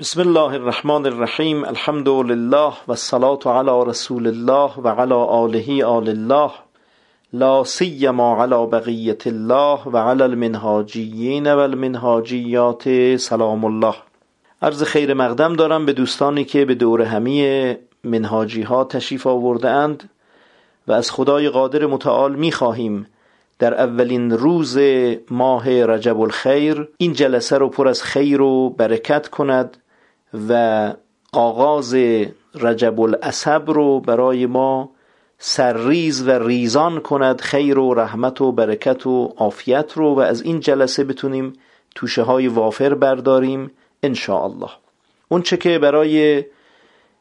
بسم الله الرحمن الرحیم. الحمد لله و صلاة علی رسول الله و علی آله آل الله لا سیما علی بقیت الله و علی المنهاجیین و المنهاجیات سلام الله. عرض خیر مقدم دارم به دوستانی که به دور همی منهاجی ها تشریف آورده اند و از خدای قادر متعال می خواهیم در اولین روز ماه رجب الخیر این جلسه رو پر از خیر و برکت کند و آغاز رجب العصب رو برای ما سرریز و ریزان کند، خیر و رحمت و برکت و عافیت رو، و از این جلسه بتونیم توشه های وافر برداریم ان شاء الله. اون چه که برای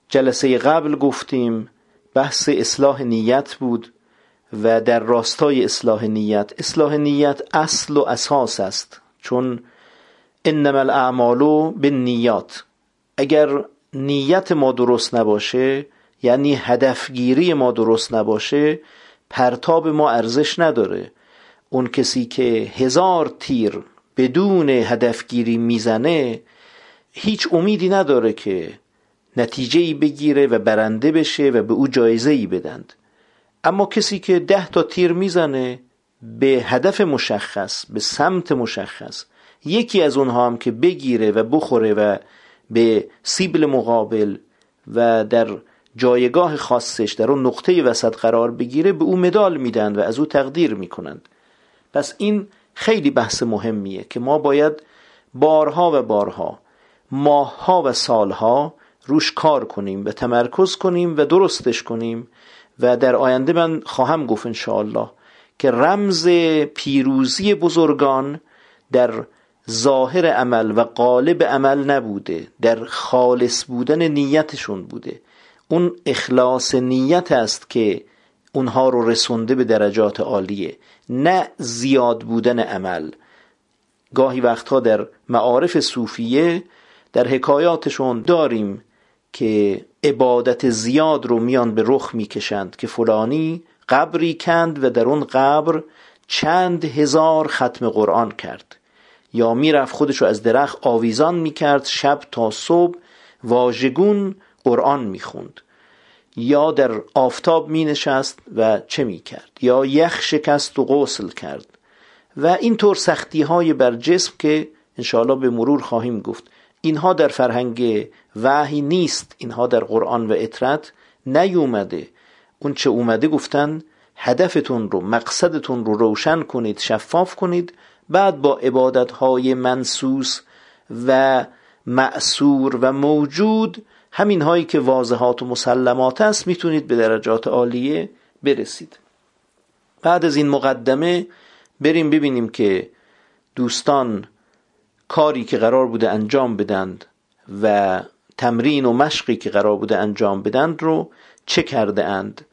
جلسه قبل گفتیم بحث اصلاح نیت بود و در راستای اصلاح نیت اصل و اساس است، چون انما الاعمال بالنیات. اگر نیت ما درست نباشه، یعنی هدفگیری ما درست نباشه، پرتاب ما ارزش نداره. اون کسی که 1000 تیر بدون هدفگیری میزنه هیچ امیدی نداره که نتیجه‌ای بگیره و برنده بشه و به او جایزه‌ای بدند. اما کسی که 10 تیر میزنه به هدف مشخص، به سمت مشخص، یکی از اونها هم که بگیره و بخوره و به سیبل مقابل و در جایگاه خاصش در اون نقطه وسط قرار بگیره، به او مدال میدن و از او تقدیر میکنند. پس این خیلی بحث مهمیه که ما باید بارها ماهها و سالها روش کار کنیم و تمرکز کنیم و درستش کنیم. و در آینده من خواهم گفت ان شاء الله که رمز پیروزی بزرگان در ظاهر عمل و قالب عمل نبوده، در خالص بودن نیتشون بوده. اون اخلاص نیت است که اونها رو رسونده به درجات عالیه، نه زیاد بودن عمل. گاهی وقتها در معارف صوفیه در حکایاتشون داریم که عبادت زیاد رو میان به رخ میکشند که فلانی قبری کند و در اون قبر 1,000 ختم قرآن کرد، یا میرفت خودش رو از درخت آویزان میکرد شب تا صبح واژگون قرآن میخوند، یا در آفتاب مینشست و چه میکرد، یا یخ شکست و غسل کرد و اینطور سختی های بر جسم که انشاءالله به مرور خواهیم گفت. اینها در فرهنگ وحی نیست، اینها در قرآن و اطرت نیومده. اون چه اومده گفتن هدفتون رو، مقصدتون رو روشن کنید، شفاف کنید، بعد با عبادتهای منسوس و معصور و موجود، همین هایی که واضحات و مسلمات است، میتونید به درجات عالیه برسید. بعد از این مقدمه بریم ببینیم که دوستان کاری که قرار بوده انجام بدند و تمرین و مشقی که قرار بوده انجام بدند رو چه کرده اند.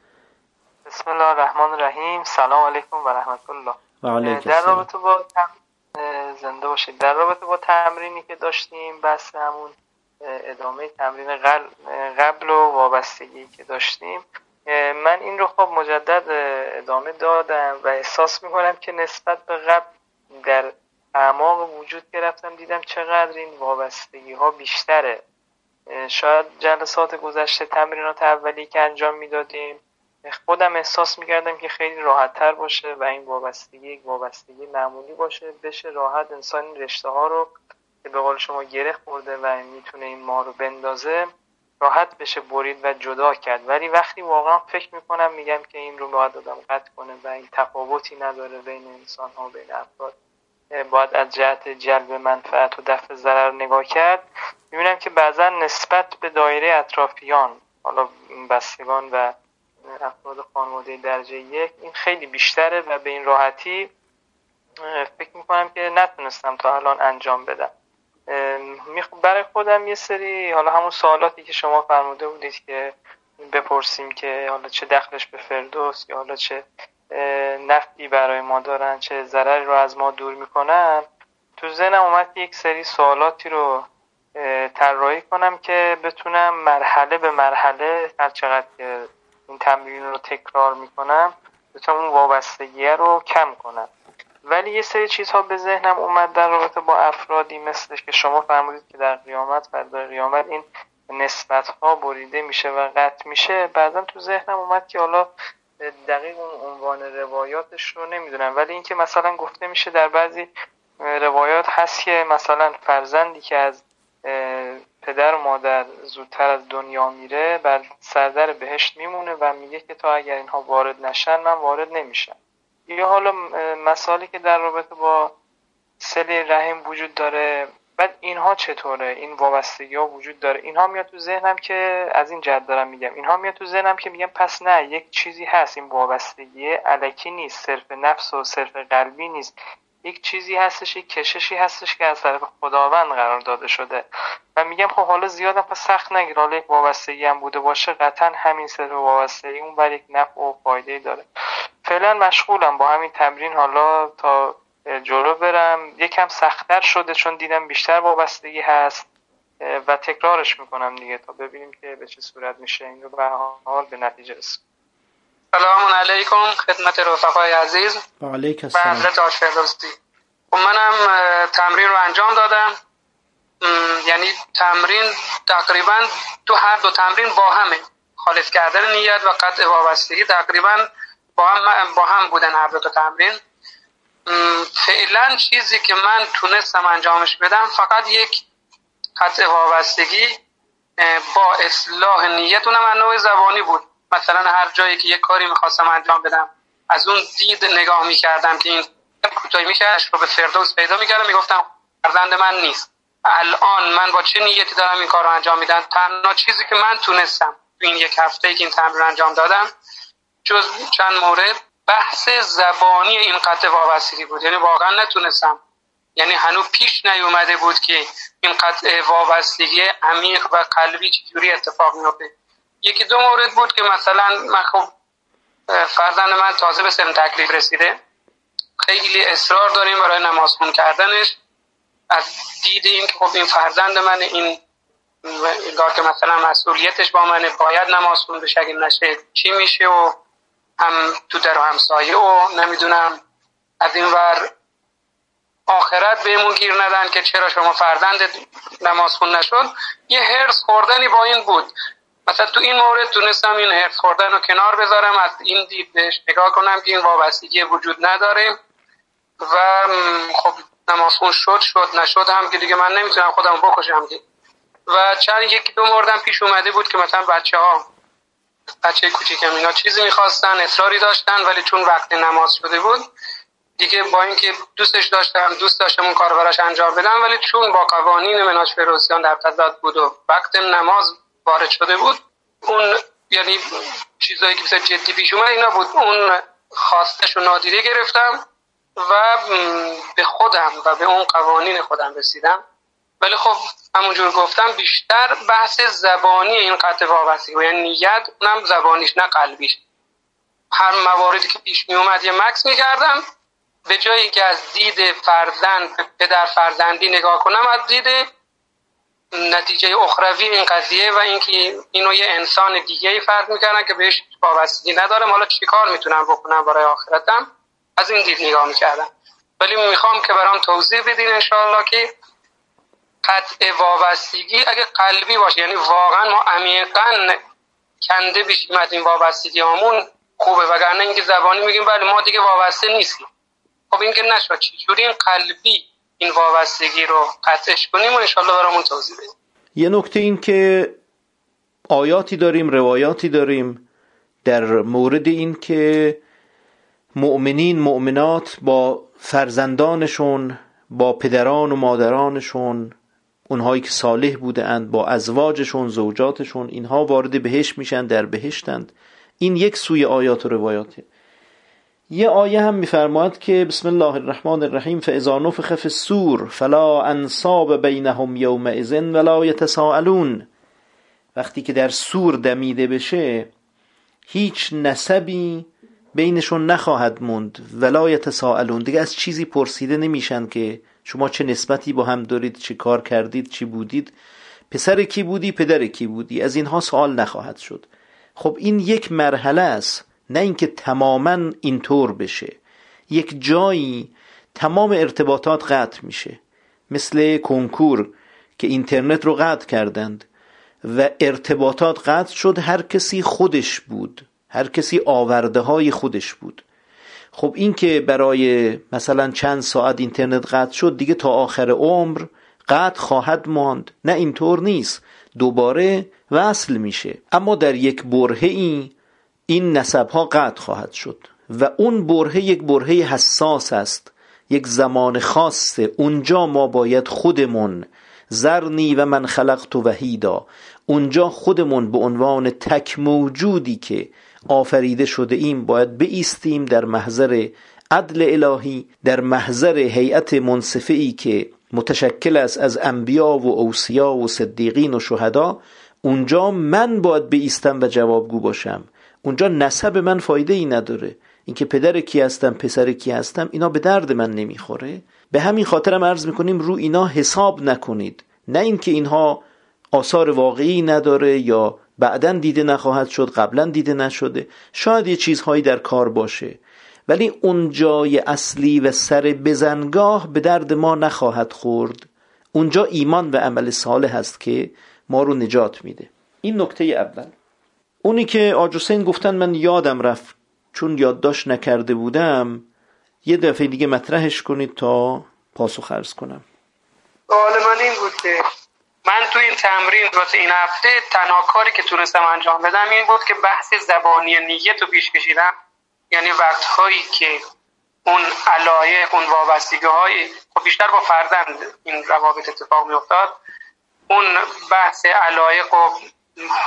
بسم الله الرحمن الرحیم. سلام علیکم و رحمت الله و علیکم السلام. در رابطه با تمرینی که داشتیم، بس همون ادامه تمرین قبل و وابستگی که داشتیم، من این رو خب مجدد ادامه دادم و احساس میکنم که نسبت به قبل در اعماق وجود گرفتم، دیدم چقدر این وابستگی ها بیشتره. شاید جلسات گذشته تمرینات اولی که انجام میدادیم خودم احساس میکردم که خیلی راحت تر باشه و این وابستگی معمولی باشه، بشه راحت انسان رشته ها رو که به قول شما گره خورده و میتونه این ما رو بندازه راحت بشه برید و جدا کرد. ولی وقتی واقعا فکر میکنم میگم که این رو باید آدم قطع کنه و این تفاوتی نداره بین انسان ها و بین افراد، باید از جهت جلب منفعت و دفع ضرر نگاه کرد. میبینم که بعضا نسبت به دایره اطرافیان، حالا بستگان و افراد خانواده درجه یک، این خیلی بیشتره و به این راحتی فکر میکنم که نتونستم تا الان انجام بدم. برای خودم یه سری حالا همون سوالاتی که شما فرموده بودید که بپرسیم که حالا چه دخلش به فردوس، یا حالا چه نفعی برای ما دارن، چه ضرری رو از ما دور میکنن، تو ذهنم اومد یک سری سوالاتی رو طراحی کنم که بتونم مرحله به مرحله، هر چقدر که این تمرین رو تکرار میکنم، بتونم اون وابستگی رو کم کنم. ولی یه سری چیزها به ذهنم اومد در رابطه با افرادی مثل که شما فرمودید که در قیامت و در قیامت این نسبت‌ها بریده میشه و قطع میشه. بعداً تو ذهنم اومد که حالا دقیق اون عنوان روایاتش رو نمیدونم، ولی اینکه مثلا گفته میشه در بعضی روایات هست که مثلا فرزندی که از پدر و مادر زودتر از دنیا میره بر سردر بهشت میمونه و میگه که تا اگر اینها وارد نشن من وارد نمیشم. یا حالا مسائلی که در رابطه با صله رحم وجود داره، بعد اینها چطوره، این وابستگی‌ها وجود داره. اینها میاد تو ذهنم که از این جد دارم میگم، اینها میاد تو ذهنم که میگم پس نه، یک چیزی هست، این وابستگی الکی نیست، صرف نفس و صرف قلبی نیست، یک چیزی هستش، یک کششی هستش که از طرف خداوند قرار داده شده. و میگم خب حالا زیادم پس سخت نگیر، حالا یک وابستگی هم بوده باشه قطعا همین صرف وابستگی اون بر یک نفع و فایده داره. فعلا مشغولم با همین تمرین، حالا تا جلو برم. یکم سخت‌تر شده چون دیدم بیشتر وابستگی هست و تکرارش میکنم دیگه تا ببینیم که به چه صورت میشه این رو به حال به نتیجه رسونیم. سلام علیکم خدمت رفقای عزیز. و علیکم السلام. حضرت آج فردوسی. منم تمرین رو انجام دادم، یعنی تمرین تقریبا تو هر دو تمرین با همه، خالص کردن نیت و قطع وابستگی تقریبا با هم بودن هر دو تمرین. فعلا چیزی که من تونستم انجامش بدم فقط یک قطع وابستگی با اصلاح نیت، اونم از نوع زبانی بود. مثلا هر جایی که یک کاری میخواستم انجام بدم از اون دید نگاه میکردم که این کوتاهی میکردش رو به فردوس پیدا میکردم، میگفتم فرزند من نیست، الان من با چه نیتی دارم این کار رو انجام میدم. تنها چیزی که من تونستم تو این یک هفته که این تمرین انجام دادم جز چند مورد بحث زبانی این قطع وابستگی بود، یعنی واقعا نتونستم، یعنی هنوز پیش نیومده بود که این قطع وابستگی عمیق و قلبی چجوری اتفاق میفته. یکی دو مورد بود که مثلا من خب فرزند من تازه به سن تکلیف رسیده، خیلی اصرار داریم برای نماز خون کردنش، از دید این که خب این فرزند من، این انگار که مثلا مسئولیتش با منه، باید نماز خون بشه، اگه نشه چی میشه و هم تو در و همسایه و نمیدونم از این ور آخرت بهمون گیر ندن که چرا شما فرزند نماز خون نشد. یه هرس خوردنی با این بود. مثلا تو این مورد تونستم این هرس خوردن رو کنار بذارم، از این دید بهش نگاه کنم که این وابستگی وجود نداره و خب نماز خون شد نشد هم که دیگه من نمیتونم خودم بکشم که. و چند یکی دو موردم پیش اومده بود که مثلا بچه کوچیکم اینا چیزی میخواستن، اصراری داشتن، ولی چون وقت نماز شده بود دیگه با اینکه دوست داشتم اون کار براش انجام بدم، ولی چون با قوانین مناج فردوسیان در تضاد بود و وقت نماز وارد شده بود، اون یعنی چیزایی که بسیار جدی پیش اومد اینا بود، اون خواستش رو نادیده گرفتم و به خودم و به اون قوانین خودم رسیدم. ولی خب همونجور گفتم بیشتر بحث زبانی این قطع وابستگی و یعنی نیت، اونم زبانیش نه قلبیش. هر مواردی که پیش می اومد یه مکس می کردم، به جایی که از دید پدر فرزندی نگاه کنم از دید نتیجه اخروی این قضیه و اینکه اینو یه انسان دیگه‌ای فرض می کردن که بهش وابستگی ندارم، حالا چیکار میتونم بکنم برای آخرتم، از این دید نگاه می کردم. ولی میخوام که برام توضیح بدین انشالله که قطع وابستگی اگه قلبی باشه، یعنی واقعا ما عمیقاً کنده بشیم از این وابستگی همون خوبه، وگرنه اینکه زبانی میگیم ولی ما دیگه وابسته نیستیم. خب این که نشه، چجوری این قلبی این وابستگی رو قطعش کنیم و انشالله برامون توضیح بدیم. یه نکته این که آیاتی داریم، روایاتی داریم در مورد این که مؤمنین مؤمنات با فرزندانشون، با پدران و مادرانشون، اونهایی که صالح بوده اند، با ازواجشون، زوجاتشون، اینها وارد بهشت میشن، در بهشتند. این یک سوی آیات و روایاته. یه آیه هم میفرماید که بسم الله الرحمن الرحیم فاذا نفخ فی الصور فلا انصاب بینهم یومئذ ولا یتساءلون. وقتی که در سور دمیده بشه هیچ نسبی بینشون نخواهد موند. ولا یتساءلون، دیگه از چیزی پرسیده نمیشن که شما چه نسبتی با هم دارید، چه کار کردید، چی بودید، پسر کی بودی، پدر کی بودی، از اینها سوال نخواهد شد. خب این یک مرحله است، نه اینکه تماما اینطور بشه. یک جایی تمام ارتباطات قطع میشه، مثل کنکور که اینترنت رو قطع کردند و ارتباطات قطع شد. هر کسی خودش بود، هر کسی آورده های خودش بود. خب این که برای مثلا چند ساعت اینترنت قطع شد دیگه تا آخر عمر قطع خواهد ماند؟ نه، اینطور نیست، دوباره وصل میشه. اما در یک برهه‌ای این نسبها قطع خواهد شد و اون برهه یک برهه حساس است، یک زمان خاصه. اونجا ما باید خودمون، ذرنی و من خلقت وحیدا، اونجا خودمون به عنوان تک موجودی که آفریده شده ایم باید بایستیم در محضر عدل الهی، در محضر هیئت منصفه‌ای که متشکل است از انبیا و اوصیا و صدیقین و شهدا. اونجا من باید بایستم و جوابگو باشم. اونجا نسب من فایده ای نداره، اینکه پدر کی هستم پسر کی هستم اینا به درد من نمیخوره. به همین خاطرم عرض میکنیم رو اینا حساب نکنید، نه اینکه اینها آثار واقعی نداره یا بعداً دیده نخواهد شد، قبلا دیده نشده، شاید یه چیزهایی در کار باشه، ولی اون جای اصلی و سر بزنگاه به درد ما نخواهد خورد. اونجا ایمان و عمل صالح هست که ما رو نجات میده. این نکته اول. اونی که آج حسین گفتن من یادم رفت چون یادداشت نکرده بودم، یه دفعه دیگه مطرحش کنید تا پاسخ عرض کنم. سوال من این بود که من تو این تمرین واسه این هفته تنها کاری که تونستم انجام بدم این بود که بحث زبانی نیت رو پیش کشیدم. یعنی وقتهایی که اون علایق، اون وابستگی‌های، خب بیشتر با فرزند این روابط اتفاق می‌افتاد، اون بحث علایق و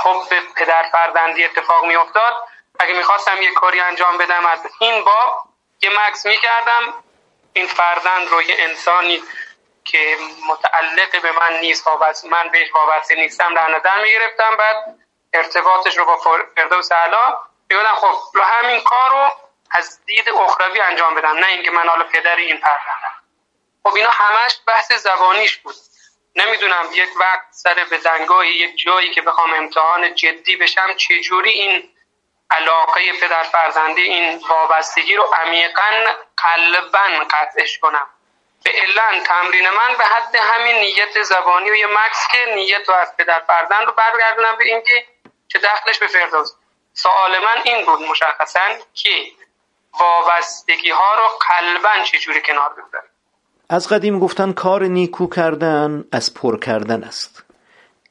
حب پدر فرزندی اتفاق می‌افتاد. اگه می‌خواستم یه کاری انجام بدم از این باب یه مکس می‌کردم، این فرزند رو یه انسانی که متعلق به من نیست، وابسته من بهش وابسته نیستم در نظر می‌گرفتم. بعد ارتباطش رو با فردوس اعلی می‌گفتم خب همین کار رو از دید اخروی انجام بدم، نه اینکه من حالا پدر این فرزندم. خب اینا همش بحث زبانیش بود. نمیدونم یک وقت سر بزنگاهی، یک جایی که بخوام امتحان جدی بشم، چجوری این علاقه پدر فرزندی، این وابستگی رو عمیقاً قلباً قطعش کنم. فعلا تمرین من به حد همین نیت زبانی و یه مکس که نیت رو از پدر فرزند رو برگردونم به اینکه چه دخلش به فردوس. سوال من این بود مشخصاً که وابستگی ها رو قلباً چجوری کنار بذارم. از قدیم گفتن کار نیکو کردن از پر کردن است.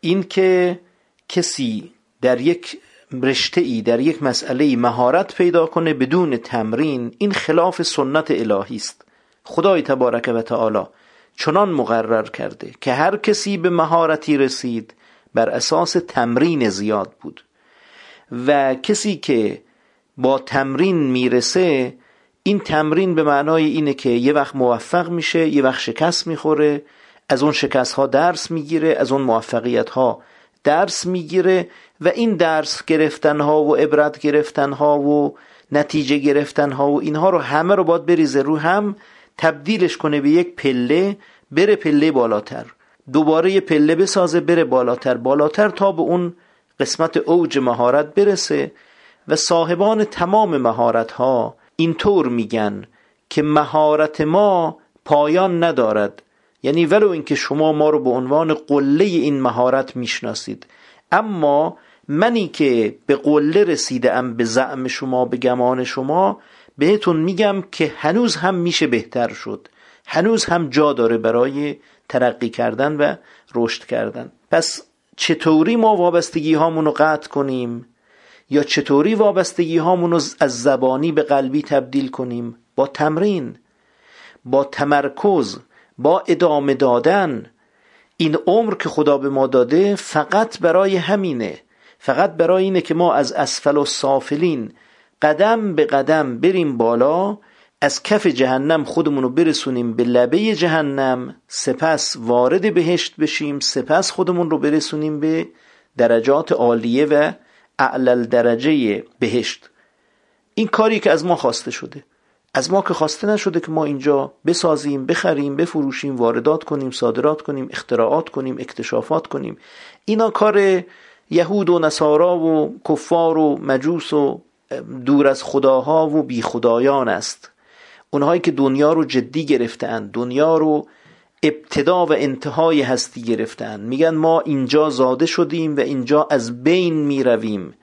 این که کسی در یک رشته‌ای، در یک مسئله‌ای مهارت پیدا کنه بدون تمرین، این خلاف سنت الهی است. خدای تبارک و تعالی چنان مقرر کرده که هر کسی به مهارتی رسید بر اساس تمرین زیاد بود، و کسی که با تمرین میرسه، این تمرین به معنای اینه که یه وقت موفق میشه، یه وقت شکست میخوره، از اون شکست ها درس میگیره، از اون موفقیت ها درس میگیره، و این درس گرفتن ها و عبرت گرفتن ها و نتیجه گرفتن ها و اینها رو همه رو باید بریزه رو هم، تبدیلش کنه به یک پله، بره پله بالاتر، دوباره یه پله بسازه، بره بالاتر بالاتر تا به اون قسمت اوج مهارت برسه. و صاحبان تمام مهارت ها اینطور میگن که مهارت ما پایان ندارد، یعنی ولو اینکه شما ما رو به عنوان قله این مهارت میشناسید، اما منی که به قله رسیدم به زعم شما، به گمان شما، بهتون میگم که هنوز هم میشه بهتر شد، هنوز هم جا داره برای ترقی کردن و رشد کردن. پس چطوری ما وابستگی هامون رو قطع کنیم، یا چطوری وابستگی هامون رو از زبانی به قلبی تبدیل کنیم؟ با تمرین، با تمرکز، با ادامه دادن. این عمر که خدا به ما داده فقط برای همینه، فقط برای اینه که ما از اسفل و سافلین قدم به قدم بریم بالا، از کف جهنم خودمونو برسونیم به لبه جهنم، سپس وارد بهشت بشیم، سپس خودمون رو برسونیم به درجات عالیه و اعلى درجه بهشت. این کاری که از ما خواسته شده. از ما که خواسته نشده که ما اینجا بسازیم، بخریم، بفروشیم، واردات کنیم، صادرات کنیم، اختراعات کنیم، اکتشافات کنیم. اینا کار یهود و نصارا و کفار و مجوس و دور از خداها و بی خدایان است. اونهایی که دنیا رو جدی گرفتن، دنیا رو ابتدا و انتهای هستی گرفتن، میگن ما اینجا زاده شدیم و اینجا از بین میرویم،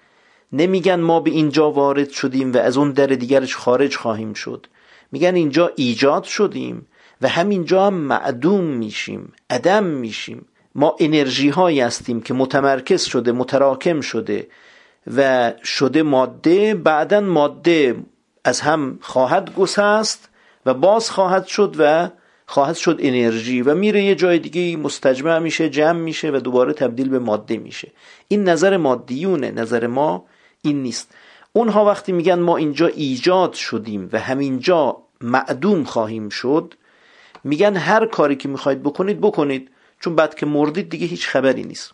نمیگن ما به اینجا وارد شدیم و از اون در دیگرش خارج خواهیم شد، میگن اینجا ایجاد شدیم و همینجا هم معدوم میشیم، عدم میشیم. ما انرژی هایی هستیم که متمرکز شده، متراکم شده و شده ماده، بعدن ماده از هم خواهد گسست و باز خواهد شد و خواهد شد انرژی و میره یه جای دیگه مستجمع میشه، جمع میشه و دوباره تبدیل به ماده میشه. این نظر مادیونه، نظر ما این نیست. اونها وقتی میگن ما اینجا ایجاد شدیم و همینجا معدوم خواهیم شد، میگن هر کاری که میخواید بکنید بکنید، چون بعد که مردید دیگه هیچ خبری نیست.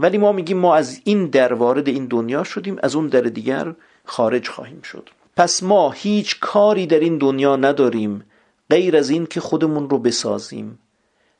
ولی ما میگیم ما از این در وارد این دنیا شدیم، از اون در دیگر خارج خواهیم شد. پس ما هیچ کاری در این دنیا نداریم غیر از این که خودمون رو بسازیم.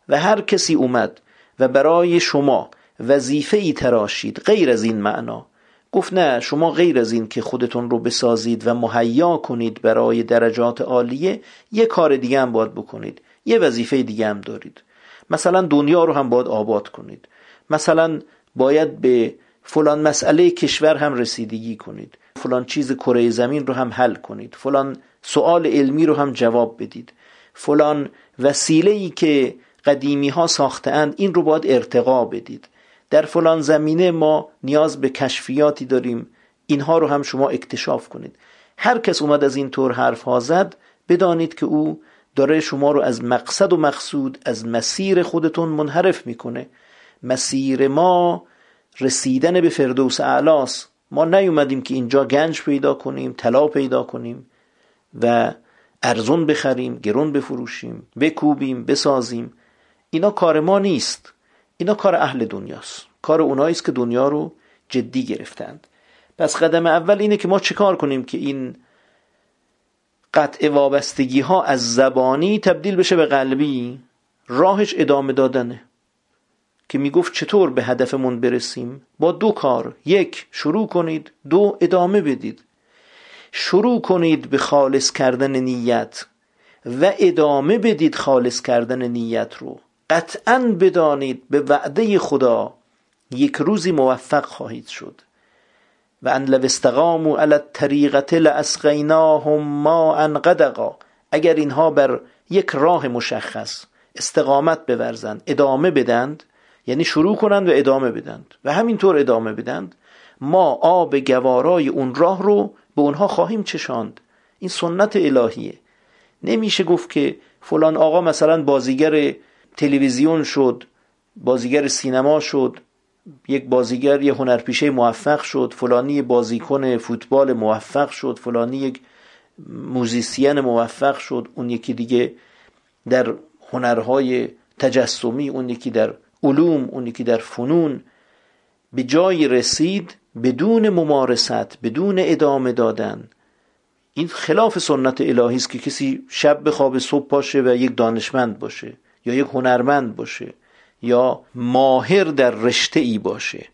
و هر کسی اومد و برای شما وظیفه‌ای تراشید غیر از این معنا، گفت نه شما غیر از این که خودتون رو بسازید و مهیا کنید برای درجات عالیه، یه کار دیگه هم باید بکنید، یه وظیفه دیگه هم دارید. مثلا دنیا رو هم باید آباد کنید، مثلا باید به فلان مسئله کشور هم رسیدگی کنید، فلان چیز کره زمین رو هم حل کنید، فلان سوال علمی رو هم جواب بدید، فلان وسیله‌ای که قدیمی‌ها ساخته‌اند این رو باید ارتقا بدید، در فلان زمینه ما نیاز به کشفیاتی داریم، اینها رو هم شما اکتشاف کنید. هر کس اومد از این طور حرف‌ها زد، بدانید که او داره شما رو از مقصد و مقصود، از مسیر خودتون منحرف میکنه. مسیر ما رسیدن به فردوس اعلاست. ما نیومدیم که اینجا گنج پیدا کنیم، طلا پیدا کنیم و ارزون بخریم، گرون بفروشیم، بکوبیم، بسازیم. اینا کار ما نیست، اینا کار اهل دنیاست، کار اوناییست که دنیا رو جدی گرفتند. پس قدم اول اینه که ما چیکار کنیم که این قطع وابستگی ها از زبانی تبدیل بشه به قلبی. راهش ادامه دادنه که میگفت چطور به هدفمون برسیم؟ با دو کار: یک، شروع کنید، دو، ادامه بدید. شروع کنید به خالص کردن نیت و ادامه بدید خالص کردن نیت رو. قطعاً بدانید به وعده خدا یک روزی موفق خواهید شد. و ان لو استقاموا علی الطریقة لاسقیناهم ماء غدقا. اگر اینها بر یک راه مشخص استقامت بورزند، ادامه بدند، یعنی شروع کنند و ادامه بدند و همینطور ادامه بدند، ما آب گوارای اون راه رو به اونها خواهیم چشاند. این سنت الهیه. نمیشه گفت که فلان آقا مثلا بازیگر تلویزیون شد، بازیگر سینما شد، یک بازیگر یه هنرپیشه موفق شد، فلانی بازیکن فوتبال موفق شد، فلانی یک موزیسین موفق شد، اون یکی دیگه در هنرهای تجسمی، اون یکی در علوم، اون یکی در فنون. به جایی رسید بدون ممارست، بدون ادامه دادن. این خلاف سنت الهی است که کسی شب بخواب صبح پاشه و یک دانشمند باشه یا یک هنرمند باشه یا ماهر در رشته ای باشه.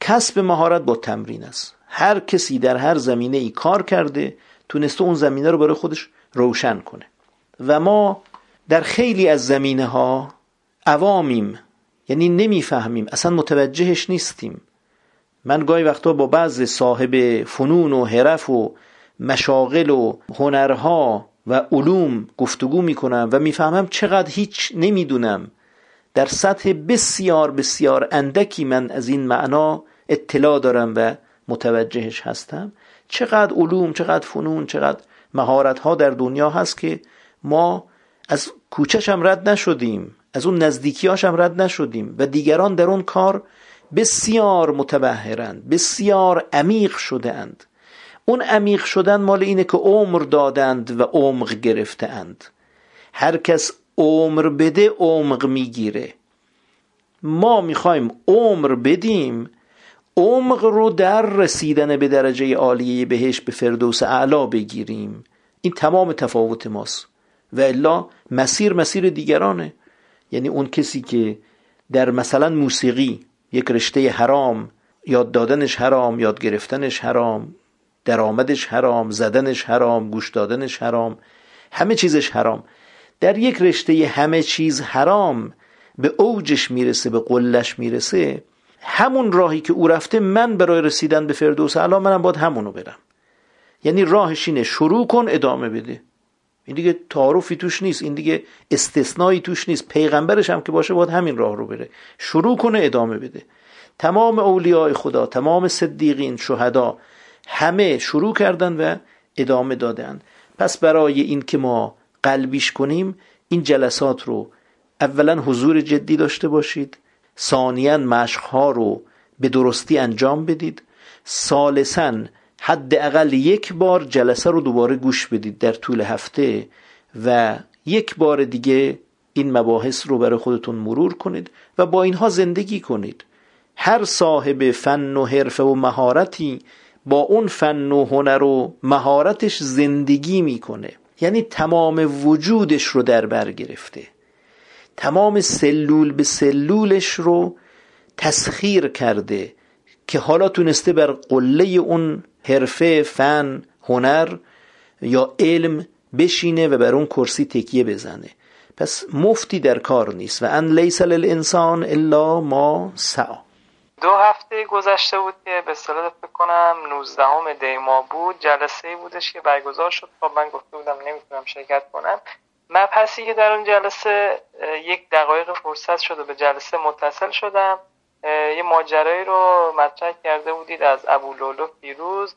کسب مهارت با تمرین است. هر کسی در هر زمینه ای کار کرده تونسته اون زمینه رو برای خودش روشن کنه. و ما در خیلی از زمینه ها عوامیم، یعنی نمیفهمیم، اصلا متوجهش نیستیم. من گاهی وقتا با بعضی صاحب فنون و حرف و مشاغل و هنرها و علوم گفتگو میکنم و میفهمم چقدر هیچ نمیدونم. در سطح بسیار بسیار اندکی من از این معنا اطلاع دارم و متوجهش هستم. چقدر علوم، چقدر فنون، چقدر مهارت‌ها در دنیا هست که ما از کوچش هم رد نشدیم، از اون نزدیکیاش هم رد نشدیم و دیگران در اون کار بسیار متبحرند، بسیار عمیق شدند. اون عمیق شدن مال اینه که عمر دادند و عمق گرفتند. هر کس عمر بده عمق میگیره. ما میخوایم عمر بدیم، عمق رو در رسیدن به درجه عالیه بهشت، به فردوس اعلی بگیریم. این تمام تفاوت ماست و الا مسیر دیگرانه. یعنی اون کسی که در مثلا موسیقی یک رشته حرام، یاد دادنش حرام، یاد گرفتنش حرام، درآمدش حرام، زدنش حرام، گوش دادنش حرام، همه چیزش حرام. در یک رشته همه چیز حرام به اوجش میرسه، به قلش میرسه، همون راهی که او رفته من برای رسیدن به فردوس اعلی منم باید همونو برم. یعنی راهش اینه، شروع کن ادامه بده. این دیگه تعارفی توش نیست، این دیگه استثنایی توش نیست. پیغمبرش هم که باشه باید همین راه رو بره، شروع کنه ادامه بده. تمام اولیاء خدا، تمام صدیقین، شهدا، همه شروع کردن و ادامه دادن. پس برای این که ما قلبیش کنیم، این جلسات رو اولا حضور جدی داشته باشید، ثانیاً مشق‌ها رو به درستی انجام بدید، ثالثاً حداقل یک بار جلسه رو دوباره گوش بدید در طول هفته و یک بار دیگه این مباحث رو برای خودتون مرور کنید و با اینها زندگی کنید. هر صاحب فن و حرفه و مهارتی با اون فن و هنر و مهارتش زندگی میکنه، یعنی تمام وجودش رو در بر گرفته، تمام سلول به سلولش رو تسخیر کرده که حالا تونسته بر قله اون حرفه، فن، هنر یا علم بشینه و بر اون کرسی تکیه بزنه. پس مفتی در کار نیست. و ان لیس للانسان الا ما سعی. 2 هفته گذشته بود که به اصطلاح فکر کنم 19 دی ماه بود، جلسه‌ای بودش که برگزار شد. خب من گفته بودم نمیتونم شرکت کنم. مبحثی که در اون جلسه 1 دقیقه فرصت شد و به جلسه متصل شدم، یه ماجرایی رو مطرح کرده بودید از ابولولو فیروز،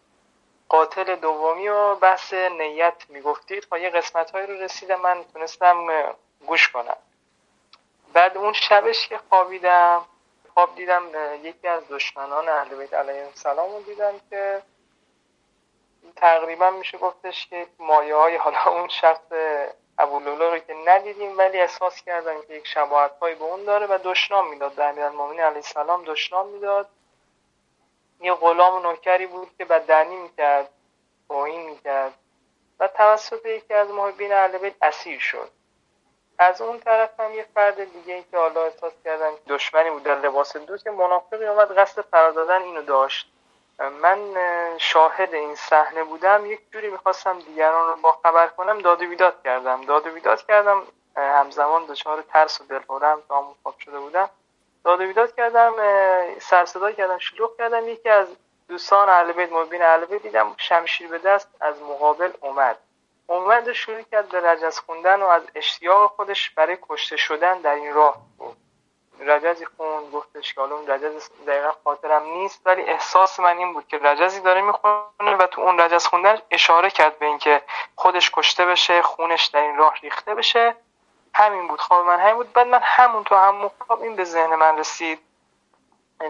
قاتل دومی، و بحث نیت میگفتید. خب یه قسمت‌هایی رو رسیدم، من تونستم گوش کنم. بعد اون شبش که خوابیدم، خواب دیدم یکی از دشمنان اهل بیت علیهم السلام رو دیدم که تقریبا میشه گفتش که مایه‌های حالا اون شخص ابولولو رو که ندیدیم، ولی احساس کردم که یک شباهت‌هایی به اون داره و دشنام میداد. در امیرالمومنین علیه السلام دشنام میداد. یه غلام و نوکری بود که بددنی میکرد، توهین میکرد و توسط یکی از محبین اهل بیت اسیر شد. از اون طرف هم یه فرد دیگه که حالا احساس کردم دشمنی بود در لباس دوست، که منافقی اومد قصد فرار دادن اینو داشت. من شاهد این صحنه بودم. یک جوری میخواستم دیگران رو باخبر کنم، داد و بیداد کردم همزمان دچار ترس و دلخورم تا خواب شده بودم. داد و بیداد کردم، سرصدا کردم، شلوغ کردم. یکی از دوستان اهل بیت، مبین اهل بیت، دیدم شمشیر به دست از مقابل اومد، شروع کرد به رجز خوندن و از اشتیاق خودش برای کشته شدن در این راه بود. رجزی خوند، گفتش که الان رجز دقیقا خاطرم نیست، ولی احساس من این بود که رجزی داره میخونه و تو اون رجز خوندن اشاره کرد به اینکه خودش کشته بشه، خونش در این راه ریخته بشه. همین بود خواب من، همین بود. بعد من همون تو همون خواب این به ذهن من رسید.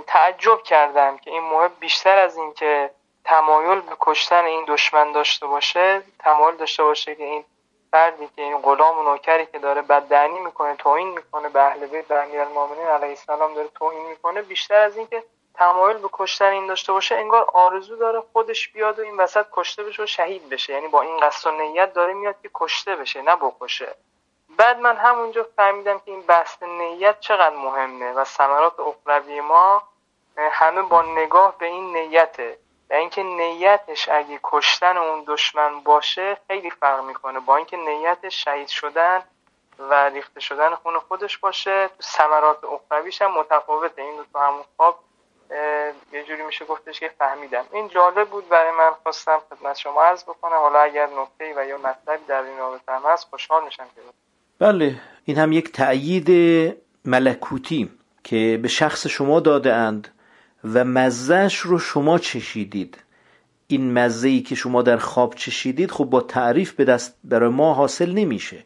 تعجب کردم که این محب بیشتر از این که تمایل به کشتن این دشمن داشته باشه، تمایل داشته باشه که این فردی که این غلام و نوکری که داره بددعنی میکنه، توهین میکنه به اهل بیت امیرالمومنین علیه السلام، داره توهین میکنه، بیشتر از این که تمایل به کشتن این داشته باشه، انگار آرزو داره خودش بیاد و این وسط کشته بشه و شهید بشه. یعنی با این قصد و نیت داره میاد که کشته بشه، نه بکشه. بعد من همونجا فهمیدم که این بحث نیت چقدر مهمه و ثمرات اخروی ما همه با نگاه به این نیته. و اینکه نیتش اگه کشتن اون دشمن باشه خیلی فرق میکنه با اینکه نیتش شهید شدن و ریخته شدن خون خودش باشه. ثمرات اخرویش هم متفاوته. این رو تو همون خواب یه جوری میشه گفتش که فهمیدم. این جالب بود برای من، خواستم خدمت شما عرض بکنم. حالا اگر نکته‌ای و یا مطلبی در این رابطه هم هست خوشحال میشم که بله. این هم یک تأیید ملکوتی که به شخص شما داده اند و مزهش رو شما چشیدید. این مزه‌ای که شما در خواب چشیدید خب با تعریف به دست برای ما حاصل نمیشه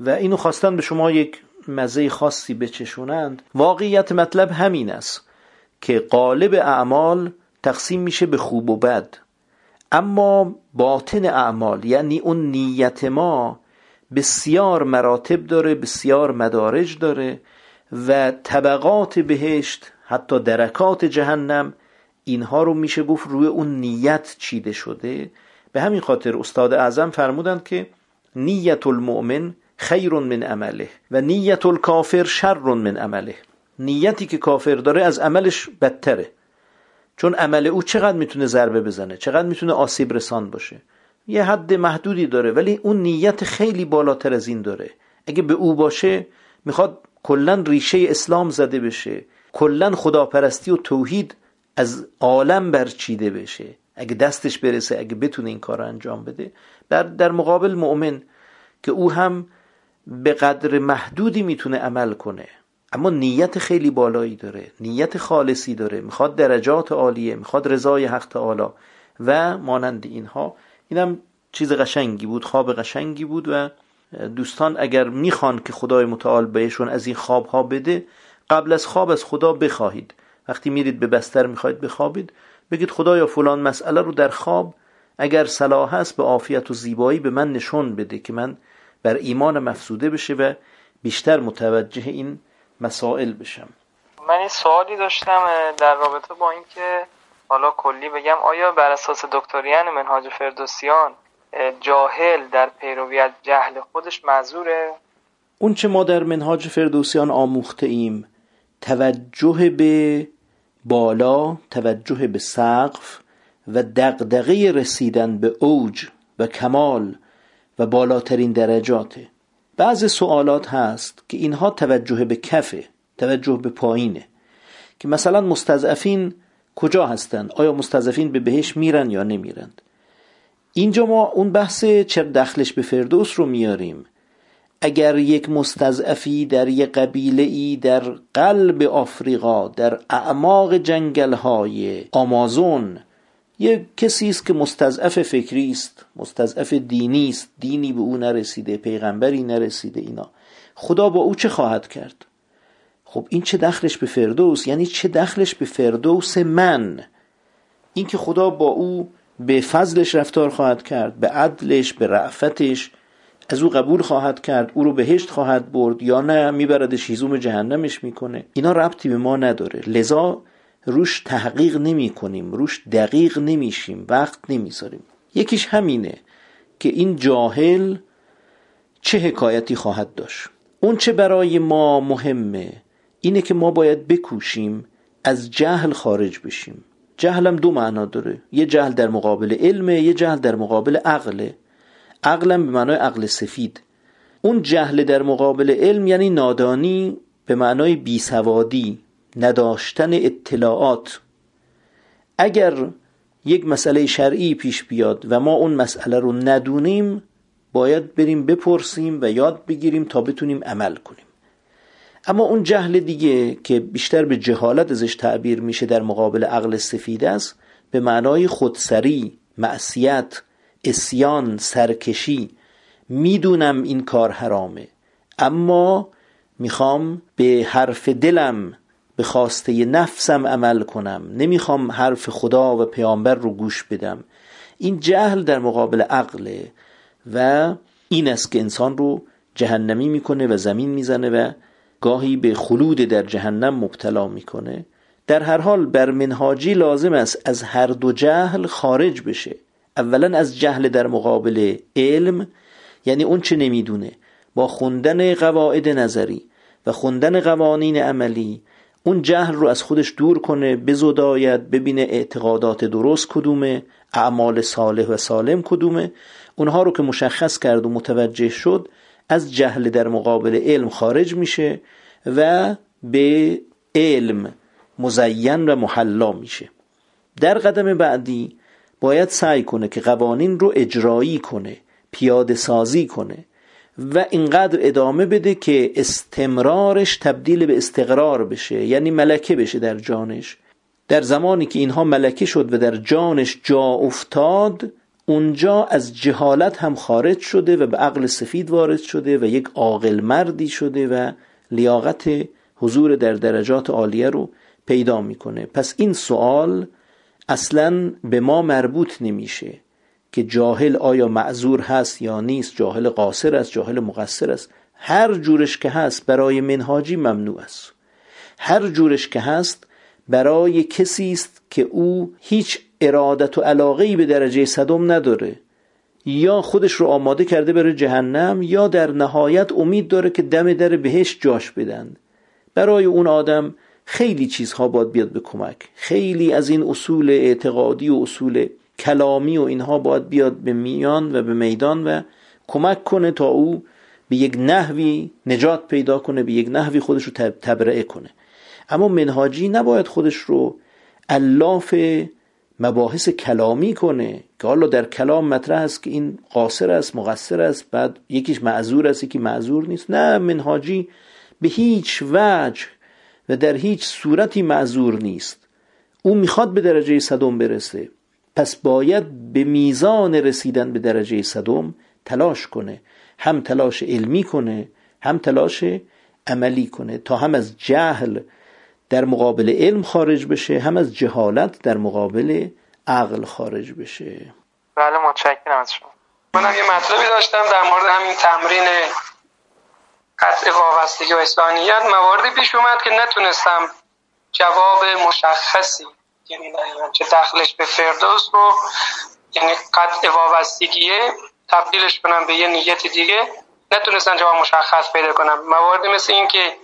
و اینو خواستن به شما یک مزه خاصی بچشونند. واقعیت مطلب همین است که قالب اعمال تقسیم میشه به خوب و بد، اما باطن اعمال یعنی اون نیت ما بسیار مراتب داره، بسیار مدارج داره و طبقات بهشت، حتی درکات جهنم، اینها رو میشه گفت روی اون نیت چیده شده. به همین خاطر استاد اعظم فرمودند که نیت المؤمن خیر من عمله و نیت الکافر شر من عمله. نیتی که کافر داره از عملش بدتره، چون عمل او چقدر میتونه ضربه بزنه، چقدر میتونه آسیب رسان باشه. یه حد محدودی داره، ولی اون نیت خیلی بالاتر از این داره. اگه به او باشه میخواد کلن ریشه اسلام زده بشه، کلن خداپرستی و توحید از عالم برچیده بشه. اگه دستش برسه، اگه بتونه این کار انجام بده، در مقابل مؤمن که او هم به قدر محدودی میتونه عمل کنه، اما نیت خیلی بالایی داره، نیت خالصی داره، میخواد درجات عالیه، میخواد رضای حق تعالی و مانند اینها. اینم چیز قشنگی بود، خواب قشنگی بود و دوستان اگر میخوان که خدای متعال بهشون از این خوابها بده، قبل از خواب از خدا بخواهید. وقتی میرید به بستر میخواید بخوابید، بگید خدایا فلان مسئله رو در خواب اگر صلاح هست به عافیت و زیبایی به من نشون بده که من بر ایمانم افزوده بشه و بیشتر متوجه این مسائل بشم. من یه سوالی داشتم در رابطه با این که حالا کلی بگم، آیا بر اساس دکتریان منهاج فردوسیان جاهل در پیروی از جهل خودش معذوره؟ اون چه ما در منهاج فردوسیان آموخته ایم، توجه به بالا، توجه به سقف و دغدغه رسیدن به اوج و کمال و بالاترین درجاته. بعضی سوالات هست که اینها توجه به کفه، توجه به پایینه، که مثلا مستضعفین کجا هستند؟ آیا مستضعفین به بهش میرن یا نمیرند؟ اینجا ما اون بحث چه دخلش به فردوس رو میاریم. اگر یک مستضعفی در یک قبیله‌ای در قلب آفریقا، در اعماق جنگل‌های آمازون، یک کسی است که مستضعف فکری است، مستضعف دینی است، دینی به او نرسیده، پیغمبری نرسیده، اینا خدا با او چه خواهد کرد؟ خب این چه دخلش به فردوس؟ یعنی چه دخلش به فردوس من؟ این که خدا با او به فضلش رفتار خواهد کرد، به عدلش، به رأفتش، از او قبول خواهد کرد، او رو بهشت خواهد برد یا نه، میبردش هیزوم جهنمش میکنه، اینا ربطی به ما نداره. لذا روش تحقیق نمی کنیم، روش دقیق نمیشیم، وقت نمیذاریم. یکیش همینه که این جاهل چه حکایتی خواهد داشت. اون چه برای ما مهمه اینه که ما باید بکوشیم از جهل خارج بشیم. جهل هم دو معنا داره، یه جهل در مقابل علمه، یه جهل در مقابل عقله. عقلم به معنای عقل سفید. اون جهل در مقابل علم یعنی نادانی به معنای بیسوادی، نداشتن اطلاعات. اگر یک مسئله شرعی پیش بیاد و ما اون مسئله رو ندونیم، باید بریم بپرسیم و یاد بگیریم تا بتونیم عمل کنیم. اما اون جهل دیگه که بیشتر به جهالت ازش تعبیر میشه در مقابل عقل سفید است، به معنای خودسری، معصیت، عصیان، سرکشی. میدونم این کار حرامه اما میخوام به حرف دلم، به خواسته نفسم عمل کنم، نمیخوام حرف خدا و پیامبر رو گوش بدم. این جهل در مقابل عقله و این است که انسان رو جهنمی میکنه و زمین میزنه و گاهی به خلود در جهنم مبتلا میکنه. در هر حال بر منهاجی لازم است از هر دو جهل خارج بشه. اولا از جهل در مقابل علم، یعنی اون چه نمیدونه، با خوندن قواعد نظری و خوندن قوانین عملی اون جهل رو از خودش دور کنه، بزداید، ببینه اعتقادات درست کدومه، اعمال صالح و سالم کدومه. اونها رو که مشخص کرد و متوجه شد، از جهل در مقابل علم خارج میشه و به علم مزین و محلا میشه. در قدم بعدی باید سعی کنه که قوانین رو اجرایی کنه، پیاده سازی کنه و اینقدر ادامه بده که استمرارش تبدیل به استقرار بشه، یعنی ملکه بشه در جانش. در زمانی که اینها ملکه شد و در جانش جا افتاد، اونجا از جهالت هم خارج شده و به عقل سفید وارد شده و یک عاقل مردی شده و لیاقت حضور در درجات عالیه رو پیدا میکنه. پس این سوال اصلا به ما مربوط نمیشه که جاهل آیا معذور هست یا نیست، جاهل قاصر است، جاهل مقصر است. هر جورش که هست برای منهاجی ممنوع است. هر جورش که هست برای کسی است که او هیچ ارادت و علاقه‌ای به درجه صدم نداره، یا خودش رو آماده کرده برای جهنم، یا در نهایت امید داره که دم در بهشت جاش بدن. برای اون آدم خیلی چیزها باید بیاد به کمک، خیلی از این اصول اعتقادی و اصول کلامی و اینها باید بیاد به میان و به میدان و کمک کنه تا او به یک نحوی نجات پیدا کنه، به یک نحوی خودش رو تبرئه کنه. اما منهاجی نباید خودش رو الاف مباحث کلامی کنه که حالا در کلام مطرح است که این قاصر است، مقصر است، بعد یکیش معذور است، یکی معذور نیست. نه، منهاجی به هیچ وجه و در هیچ صورتی معذور نیست. او میخواد به درجه صدم برسه، پس باید به میزان رسیدن به درجه صدم تلاش کنه، هم تلاش علمی کنه هم تلاش عملی کنه، تا هم از جهل در مقابل علم خارج بشه، هم از جهالت در مقابل عقل خارج بشه. بله، متشکرم از شما. منم یه مطلبی داشتم در مورد همین تمرین قطع وابستگی و انسانیت. مواردی پیش اومد که نتونستم جواب مشخصی، یعنی چه دخلش به فردوس رو، یعنی قطع وابستگیه تبدیلش کنم به یه نیت دیگه، نتونستم جواب مشخص پیدا کنم. مواردی مثل این که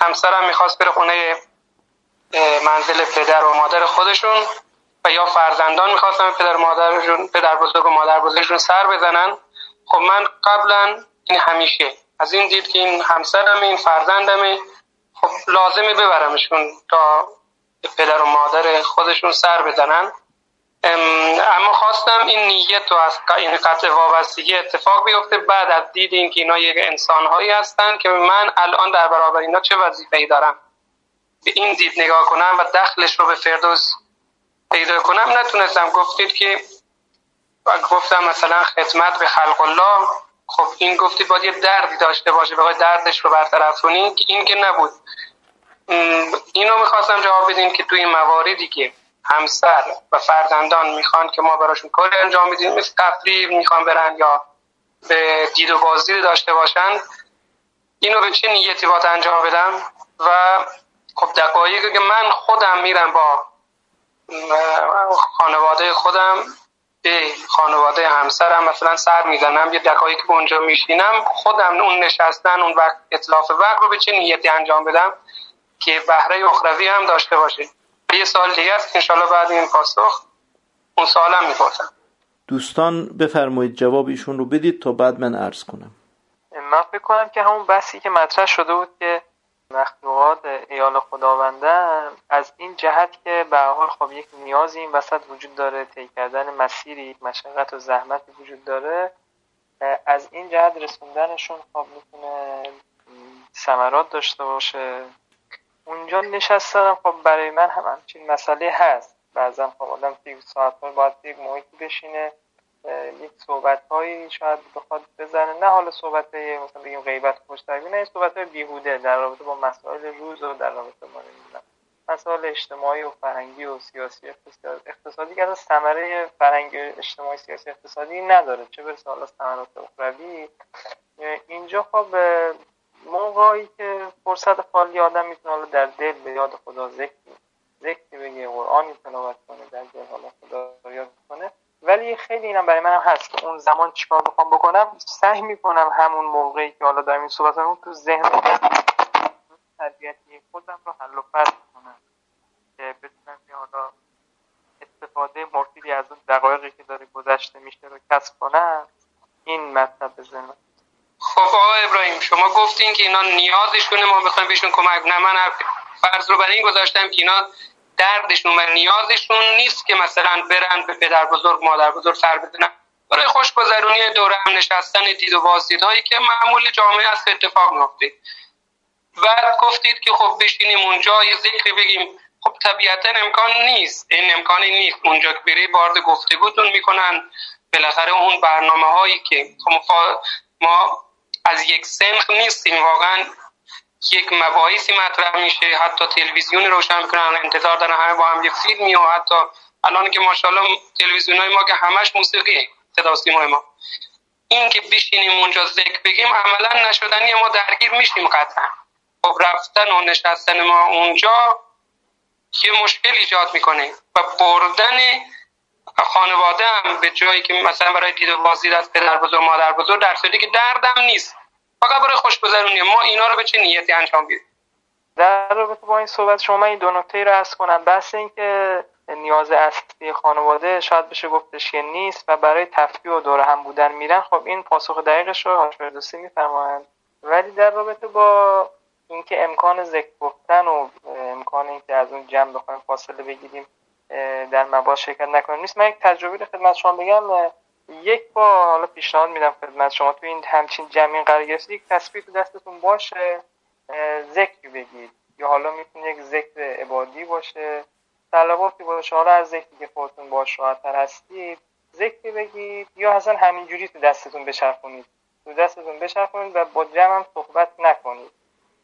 همسرم میخواست بره خونه منزل پدر و مادر خودشون و یا فرزندان میخواستن پدر بزرگ و مادر بزرگشون سر بزنن. خب من قبلا این همیشه از این دید که این همسرم، این فرزندمه، خب لازمه ببرمشون تا پدر و مادر خودشون سر بزنن. اما خواستم این نیت و از این قطع وابستگی اتفاق بیفته بعد از دید این که اینا یک انسان‌هایی هستن که من الان در برابر اینا چه وظیفه‌ای دارم، به این دید نگاه کنم و دخلش رو به فردوس پیدا کنم. نتونستم. گفتید که گفتم مثلا خدمت به خلق الله، خب این گفتید باید یه دردی داشته باشه، بخوای دردش رو برطرف کنی، که این که نبود. اینو می‌خواستم جواب بدین که توی این مواردی که همسر و فرزندان میخوان که ما براشون کاری انجام میدیم، مثل تفریح میخوان برن یا به دید و بازدید داشته باشن، اینو به چه نیتی باید انجام بدم؟ و خب دقایقی که من خودم میرم با خانواده خودم به خانواده همسرم مثلا سر میزنم، یه دقایقی که اونجا میشینم خودم اون نشستن اون وقت اتلاف وقت رو به چه نیتی انجام بدم که بهره اخروی هم داشته باشه؟ یه سوال دیگه است، انشالله بعد این پاسخ اون سوالم میپرسم. دوستان بفرمایید جواب ایشون رو بدید تا بعد من عرض کنم. من فکر کنم که همون بحثی که مطرح شده بود که مخلوقات عیال خداوندن، از این جهت که به هر حال خب یک نیازی این وسط وجود داره، طی کردن مسیری مشقت و زحمت وجود داره، از این جهت رسوندنشون خب میتونه ثمرات داشته باشه. اونجا نشستم خب برای من هم همچین مسئله هست. بعضا خب آدم یک ساعت‌ها باید یک محیطی بشینه، یک صحبت‌هایی شاید بخواد بزنه، نه حالا صحبت‌های مثلا بگیم غیبت خوش‌طبعی، نه صحبت‌های بیهوده در رابطه با مسائل روز و در رابطه با مسائل اجتماعی و فرهنگی و سیاسی اقتصادی که اصلا ثمره فرهنگی اجتماعی سیاسی اقتصادی نداره، چه برسه حالا ثمرات اخروی. اینجا خب موقعی که فرصت خالی آدم میتونه در دل به یاد خدا ذکر بگه، قرآن تلاوت کنه، در دل حالا خدا رو یاد کنه. ولی خیلی اینم برای منم هست که اون زمان چیکار بخوام بکنم، سعی میکنم همون موقعی که حالا دارم این صحبتامو تو ذهنم تربیتی خودم رو حل و فصل کنم که بتونم که حالا استفاده مفیدی از اون دقایقی که داره گذشته میشه رو کسب کنم. این مطلب ذهن. خب آقای ابراهیم، شما گفتین که اینا نیازشونه، ما میخوایم بهشون کمک. نه، من فرض رو بر این گذاشتم که اینا دردشون و نیازشون نیست که مثلا برن به پدر بزرگ مادر بزرگ سر بزنن، برای خوشگذرونی دوره هم نشستن، دید و بازدیدهایی که معمول جامعه است اتفاق میفته. بعد گفتید که خب بشینیم اونجا یه ذکری بگیم. خب طبیعتا امکان نیست، این امکانی نیست. اونجا که برای وارد گفتگوتون میکنن، بالاخره اون برنامه‌هایی که ما از یک سنخ نیستیم، واقعا یک مباحثی مطرح میشه، حتی تلویزیون روشن میکنن، انتظار دارن همه با هم یک فیلمی، و حتی الان که ماشاءالله تلویزیونای ما که همش موسیقی صدا سیمای ما، این که بشینیم اونجا ذکر بگیم عملا نشدنی، ما درگیر میشیم قطعا. خب رفتن و نشستن ما اونجا یه مشکل ایجاد میکنه و بردن خانواده هم به جایی که مثلا برای دید و بازدید از پدر بزرگ مادر بزرگ، در صورتی که دردم نیست، فقط برای خوشگذرونی. ما اینا رو به چه نیتی انجام میدیم؟ در رابطه با این صحبت شما من این دو نکته رو عرض کنم. بحث این که نیاز اصلی خانواده شاید بشه گفتش که نیست و برای تفریح و دور هم بودن میرن. خب این پاسخ دقیقش رو فردوسی میفرمایند. ولی در رابطه با اینکه امکان ذکر گفتن و امکان اینکه از اون جمع بخوایم فاصله بگیریم در مباحث شرکت نکنیم نیست. من یک تجربه رو خدمت شما بگم. یک بار حالا پیشنهاد میدم خدمت شما توی این همچین جمعی قرار گرفتید یک تسبیح تو دستتون باشه ذکر بگید، یا حالا میتونه یک ذکر عبادی باشه، صلواتی باشه، حالا از ذکری که خودتون باش راحت‌تر هستید ذکر بگید، یا اصلا همینجوری تو دستتون بچرخونید و با جمع هم صحبت نکنید.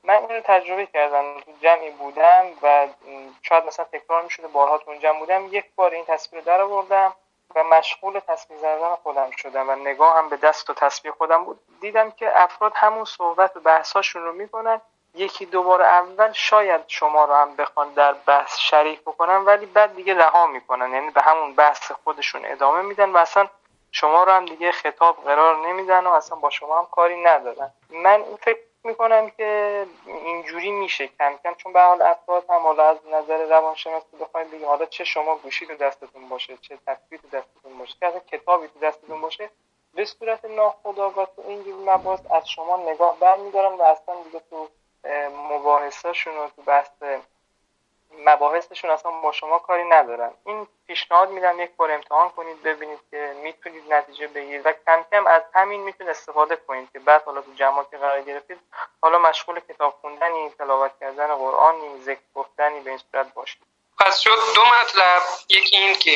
من اینو تجربه کردم، تو جمعی بودم و شاید مثلا تکرار می‌شده، بارها تو اون جمع بودم، یک بار این تسبیح رو درآوردم و مشغول تسبیح زدن خودم شدم و نگاه هم به دست و تسبیح خودم بود. دیدم که افراد همون صحبت و بحثاشون رو میکنن، یکی دوباره اول شاید شما رو هم بخوان در بحث شریک بکنن ولی بعد دیگه رها میکنن، یعنی به همون بحث خودشون ادامه میدن و اصلا شما رو هم دیگه خطاب قرار نمیدن و اصلا با شما هم کاری ندارن. من فکر میکنم که اینجوری میشه کم کم، چون به حال افراد هم حالا از نظر روانشناسی بخواید بگید حالا چه شما گوشی تو دستتون باشه، چه تسبیح تو دستتون باشه، چه کتابی تو دستتون باشه، به صورت ناخودآگاه اینجوری مباحث از شما نگاه برمی‌دارن و اصلا دیگه تو مباحثشون و تو بحث مباحثشون اصلا با شما کاری ندارن. این پیشنهاد میدم یک بار امتحان کنید ببینید که میتونید نتیجه بگیرید و کم کم از همین میتونید استفاده کنید که بعد حالا تو جماعت که قرار گرفتید حالا مشغول کتاب خوندنی، تلاوت کردن قرآنی، ذکر گفتنی به این صورت باشید. پس شد دو مطلب، یکی این که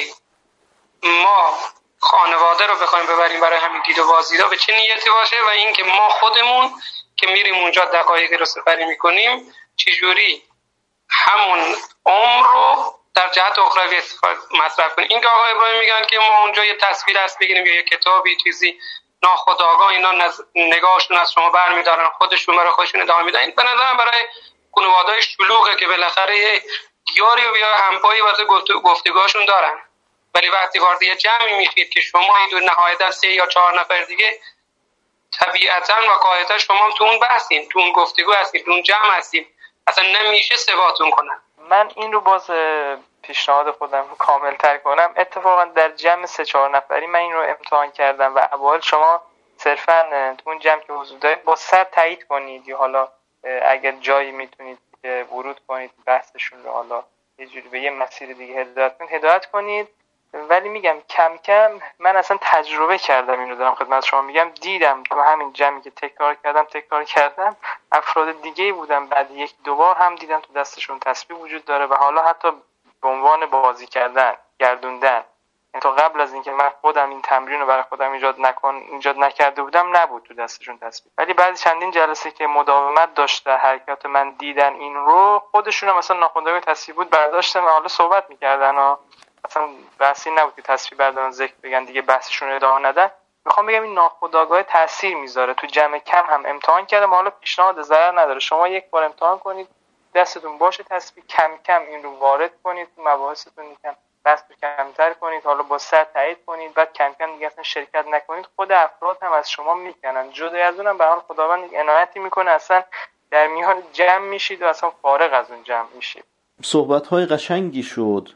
ما خانواده رو بخوایم ببریم برای همین دید و بازدیدها به چه نیتی باشه، و این که ما خودمون که میریم اونجا دقایقی رو سپری میکنیم چجوری همون عمر رو در جهت اخروی مصرف کنیم. این که آقای ابراهیم میگن که ما اونجا یه تصویر هست بگیریم یا یه کتابی چیزی ناخودآگاه اینا نگاهشون از شما برمیدارن، خودشون برای خودشون ادامه میدن. این به نظرم برای خانواده‌های شلوغه که بالاخره یه دیاری یا همپایی واسه گفتگوهاشون دارن، ولی وقتی وارد یه جمعی میشید که شما یه دور نهایتا 3 یا 4 نفر دیگه، طبیعتاً و قاعدتاً شما تو اون بحثین، تو اون گفتگو هستید، تو اون جمع هستید، اصلا نمیشه ثباتون کنن. من این رو باز پیشنهاد خودم کامل تر کنم، اتفاقا در جمع 3-4 نفری من این رو امتحان کردم و اول شما صرفاً تو اون جمع که حضور دارید با سر تایید کنید یا حالا اگر جایی میتونید ورود کنید بحثشون رو حالا یه جوری به یه مسیر دیگه هدایت کنید. ولی میگم کم کم من اصلا تجربه کردم، این رو دارم خدمت شما میگم، دیدم تو همین جمعی که تکرار کردم افراد دیگه‌ای بودن، بعد 1-2 بار هم دیدم تو دستشون تسبیح وجود داره و حالا حتی به عنوان بازی کردن گردوندن. یعنی تا قبل از اینکه من خودم این تمرین رو برای خودم ایجاد نکرده بودم نبود تو دستشون تسبیح، ولی بعد چندین جلسه که مداومت داشت در حرکات من دیدن این رو، خودشون هم مثلا ناخودآگاه تسبیح بود برداشتن و حالا صحبت می‌کردن و اصلا بحثی نبود که تسبیح بردارن ذکر بگن دیگه، بحثشون رو ادامه ندن. میخوام بگم این ناخودآگاه تاثیر میذاره. تو جمع کم هم امتحان کردم، حالا پیشنهاد ضرر نداره، شما یک بار امتحان کنید دستتون باشه تسبیح، کم کم این رو وارد کنید تو مباحثتون، یکم دست رو کمتر کنید، حالا با سر تایید کنید، بعد کم کم دیگه اصلا شرکت نکنید، خود افراد هم از شما میکنن. جدا از اونم به حال خداوند یک عنایتی میکنه، اصلا در میان جمع میشید و اصلا فارغ از اون جمع میشید. صحبت های قشنگی شد.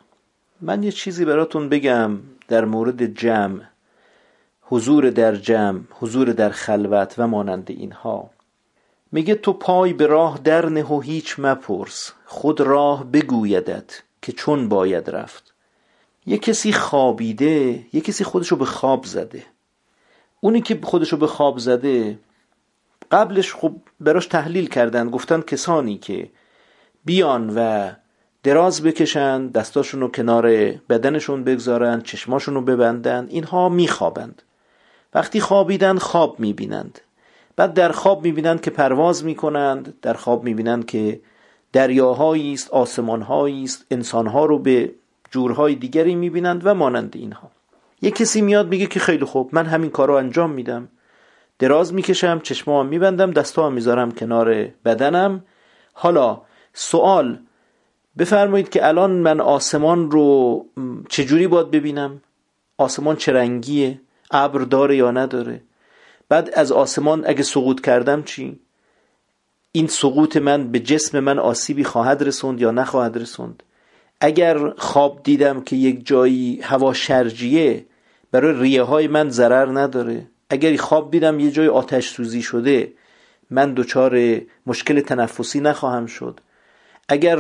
من یه چیزی براتون بگم در مورد جمع، حضور در جمع، حضور در خلوت و مانند اینها. میگه تو پای به راه در نه و هیچ مپرس، خود راه بگویدت که چون باید رفت. یه کسی خوابیده، یه کسی خودشو به خواب زده. اونی که خودشو به خواب زده قبلش خب براش تحلیل کردن، گفتن کسانی که بیان و دراز بکشن، دستاشون رو کنار بدنشون بگذارن، چشماشون رو ببندن، اینها میخوابند. وقتی خوابیدن خواب میبینند، بعد در خواب میبینند که پرواز میکنند، در خواب میبینند که دریاهایی است، آسمانهایی است، انسانها رو به جورهای دیگری میبینند و مانند اینها. یک کسی میاد میگه که خیلی خوب، من همین کارو انجام میدم، دراز میکشم، چشمام میبندم، دستام میذارم کنار بدنم. حالا سوال بفرمایید که الان من آسمان رو چجوری باید ببینم؟ آسمان چه رنگیه؟ ابر داره یا نداره؟ بعد از آسمان اگه سقوط کردم چی؟ این سقوط من به جسم من آسیبی خواهد رسوند یا نخواهد رسوند؟ اگر خواب دیدم که یک جایی هوا شرجیه برای ریه های من ضرر نداره، اگر خواب دیدم یه جای آتش سوزی شده من دچار مشکل تنفسی نخواهم شد، اگر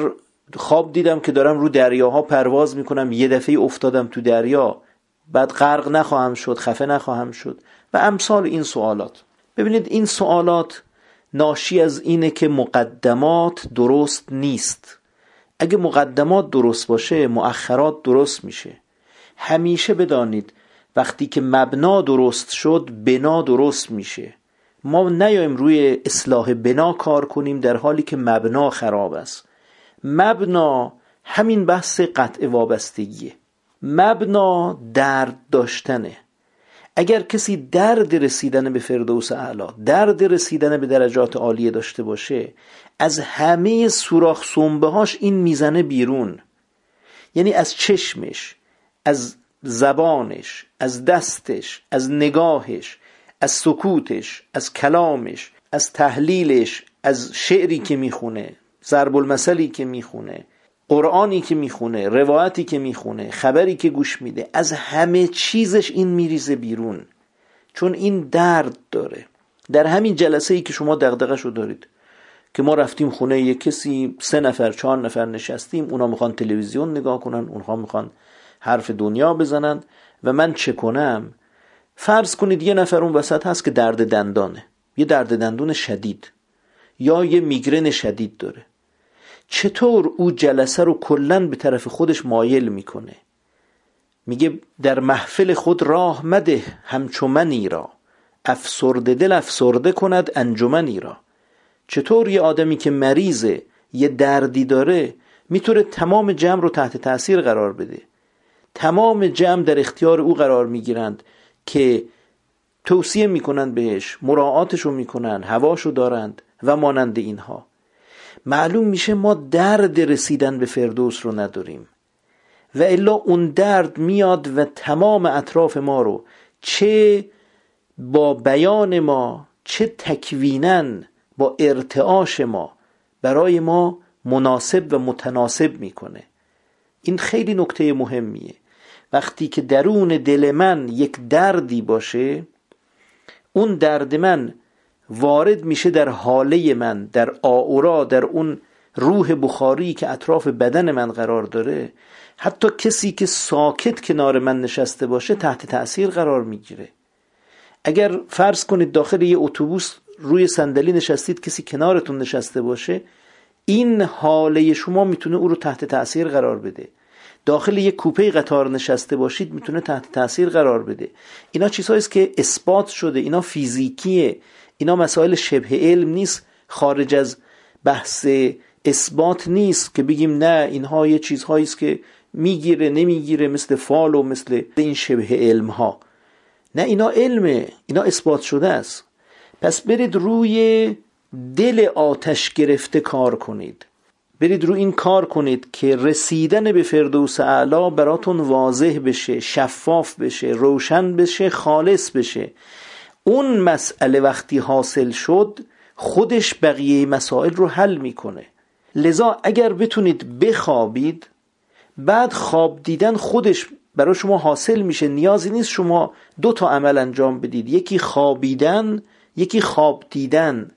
خواب دیدم که دارم رو دریاها پرواز میکنم یه دفعه افتادم تو دریا بعد غرق نخواهم شد، خفه نخواهم شد و امثال این سوالات. ببینید این سوالات ناشی از اینه که مقدمات درست نیست. اگه مقدمات درست باشه مؤخرات درست میشه. همیشه بدانید وقتی که مبنا درست شد بنا درست میشه. ما نیایم روی اصلاح بنا کار کنیم در حالی که مبنا خراب است. مبنا همین بحث قطع وابستگیه. مبنا درد داشتنه. اگر کسی درد رسیدن به فردوس اعلی، درد رسیدن به درجات عالیه داشته باشه، از همه سوراخ سنبه‌هاش این میزنه بیرون. یعنی از چشمش، از زبانش، از دستش، از نگاهش، از سکوتش، از کلامش، از تحلیلش، از شعری که میخونه، ضرب المثلی که میخونه، قرآنی که میخونه، روایتی که میخونه، خبری که گوش میده، از همه چیزش این میریزه بیرون، چون این درد داره. در همین جلسه ای که شما دغدغه‌شو دارید که ما رفتیم خونه یک کسی، 3 نفر 4 نفر نشستیم، اونا میخوان تلویزیون نگاه کنن، اونها میخوان حرف دنیا بزنن و من چه کنم؟ فرض کنید یه نفر اون وسط هست که درد دندانه، یه درد دندون شدید یا یه میگرن شدید داره، چطور او جلسه رو کلن به طرف خودش مایل میکنه؟ میگه در محفل خود راه مده همچمنی را، افسرده دل افسرده کند انجمنی را. چطور یه آدمی که مریضه، یه دردی داره، میتونه تمام جمع رو تحت تاثیر قرار بده؟ تمام جمع در اختیار او قرار میگیرند که توصیه میکنند بهش، مراعاتشو میکنند، هواشو دارند و مانند اینها. معلوم میشه ما درد رسیدن به فردوس رو نداریم و الا اون درد میاد و تمام اطراف ما رو، چه با بیان ما چه تکوینن با ارتعاش ما، برای ما مناسب و متناسب میکنه. این خیلی نکته مهمیه. وقتی که درون دل من یک دردی باشه، اون درد من وارد میشه در حاله من، در آورا، در اون روح بخاری که اطراف بدن من قرار داره. حتی کسی که ساکت کنار من نشسته باشه تحت تأثیر قرار میگیره. اگر فرض کنید داخل یه اتوبوس روی صندلی نشستید، کسی کنارتون نشسته باشه، این حاله شما میتونه او رو تحت تأثیر قرار بده. داخل یک کوپه قطار نشسته باشید میتونه تحت تأثیر قرار بده. اینا چیزهاییست که اثبات شده، اینا فیزیکیه، اینا مسائل شبه علم نیست، خارج از بحث اثبات نیست که بگیم نه اینها یه چیزهاییست که میگیره نمیگیره، مثل فال و مثل این شبه علم ها. نه، اینا علمه، اینا اثبات شده است. پس برید روی دل آتش گرفته کار کنید، برید روی این کار کنید که رسیدن به فردوس اعلی براتون واضح بشه، شفاف بشه، روشن بشه، خالص بشه. اون مسئله وقتی حاصل شد خودش بقیه مسائل رو حل میکنه. لذا اگر بتونید بخوابید، بعد خواب دیدن خودش برای شما حاصل میشه. نیازی نیست شما 2 تا عمل انجام بدید، یکی خوابیدن، یکی خواب دیدن.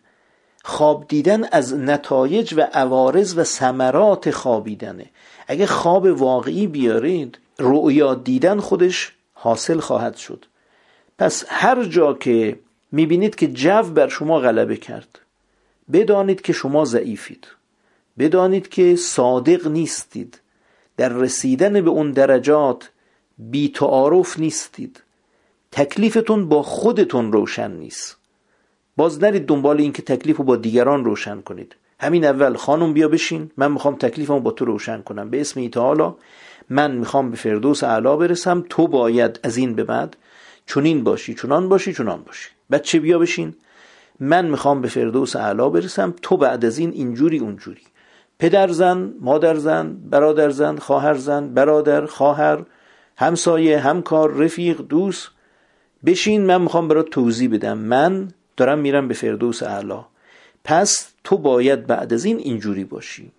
خواب دیدن از نتایج و عوارض و ثمرات خوابیدنه. اگه خواب واقعی بیارید، رؤیا دیدن خودش حاصل خواهد شد. پس هر جا که میبینید که جو بر شما غلبه کرد، بدانید که شما ضعیفید، بدانید که صادق نیستید، در رسیدن به اون درجات بی تعارف نیستید، تکلیفتون با خودتون روشن نیست. باز نرید دنبال این که تکلیف رو با دیگران روشن کنید. همین اول خانم بیا بشین، من میخوام تکلیفم با تو روشن کنم، به اسم تعالی من میخوام به فردوس اعلی برسم، تو باید از این به بعد چنین باشی، چنان باشی، چنان باشی. بچه بیا بشین، من میخوام به فردوس اعلی برسم، تو بعد از این اینجوری اونجوری. پدر زن، مادر زن، برادر زن، خواهر زن، برادر، خواهر، همسایه، همکار، رفیق، دوست، بشین من میخوام برات توضیح بدم، من دارم میرم به فردوس اعلی، پس تو باید بعد از این اینجوری باشی،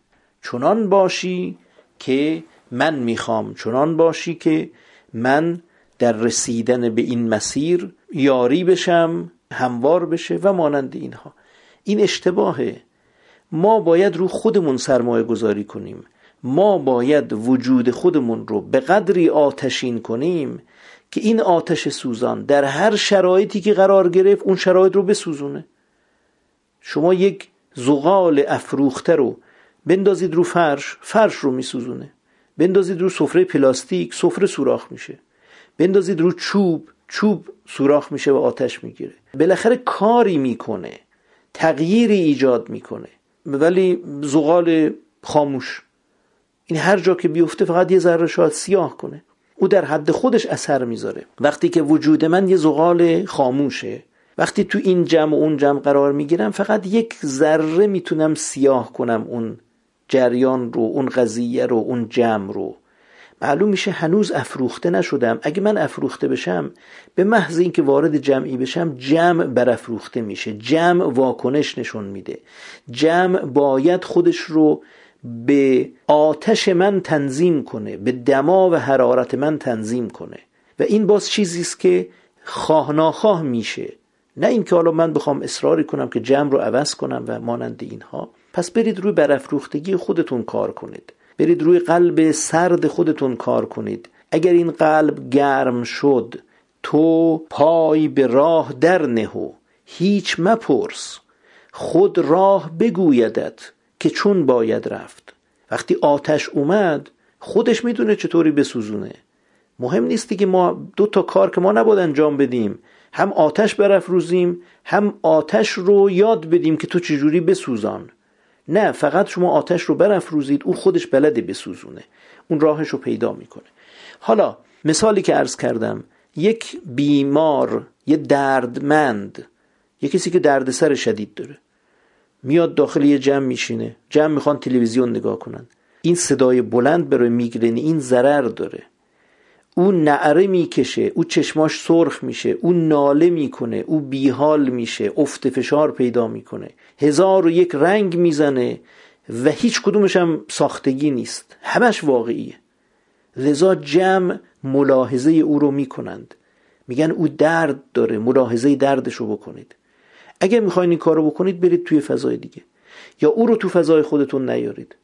چنان باشی که من میخوام چنان باشی که من در رسیدن به این مسیر یاری بشم، هموار بشه و مانند اینها. این اشتباهه. ما باید رو خودمون سرمایه گذاری کنیم، ما باید وجود خودمون رو به قدری آتشین کنیم که این آتش سوزان در هر شرایطی که قرار گرفت اون شرایط رو بسوزونه. شما یک زغال افروخته رو بندازید رو فرش، فرش رو میسوزونه. بندازید رو سفره پلاستیک، سفره سوراخ میشه. بندازید رو چوب، چوب سوراخ میشه و آتش میگیره. بالاخره کاری میکنه، تغییری ایجاد میکنه، ولی زغال خاموش این هر جا که بیفته فقط یه ذره شاید سیاه کنه. او در حد خودش اثر میذاره. وقتی که وجود من یه زغال خاموشه، وقتی تو این جمع و اون جمع قرار میگیرم، فقط یک ذره میتونم سیاه کنم اون جریان رو، اون قضیه رو، اون جمع رو. معلوم میشه هنوز افروخته نشدم. اگه من افروخته بشم، به محض اینکه وارد جمعی بشم، جمع برافروخته میشه، جمع واکنش نشون میده، جمع باید خودش رو به آتش من تنظیم کنه، به دما و حرارت من تنظیم کنه. و این باز چیزیست که خواه ناخواه میشه، نه اینکه حالا من بخوام اصراری کنم که جمع رو عوض کنم و مانند اینها. پس برید روی برافروختگی خودتون کار کنید، برید روی قلب سرد خودتون کار کنید. اگر این قلب گرم شد، تو پای به راه در نهو، هیچ مپرس، خود راه بگویدت که چون باید رفت. وقتی آتش اومد، خودش میدونه چطوری بسوزونه. مهم نیستی که ما دو تا کار که ما نباید انجام بدیم، هم آتش برافروزیم، هم آتش رو یاد بدیم که تو چجوری بسوزان. نه، فقط شما آتش رو برافروزید، او خودش بلده بسوزونه، اون راهش رو پیدا میکنه. حالا مثالی که عرض کردم، یک بیمار، یه دردمند، یه کسی که دردسر شدید داره، میاد داخل یه جمع میشینه، جمع میخوان تلویزیون نگاه کنن. این صدای بلند برای میگرنی این ضرر داره. او نعره میکشه، او چشماش سرخ میشه، او ناله میکنه، او بیحال میشه، افت فشار پیدا میکنه، 1001 رنگ میزنه و هیچ کدومش هم ساختگی نیست، همش واقعیه. لذا جمع ملاحظه او رو میکنند، میگن او درد داره، ملاحظه دردش رو بکنید. اگر میخواین این کار رو بکنید، برید توی فضای دیگه، یا او رو تو فضای خودتون نیارید.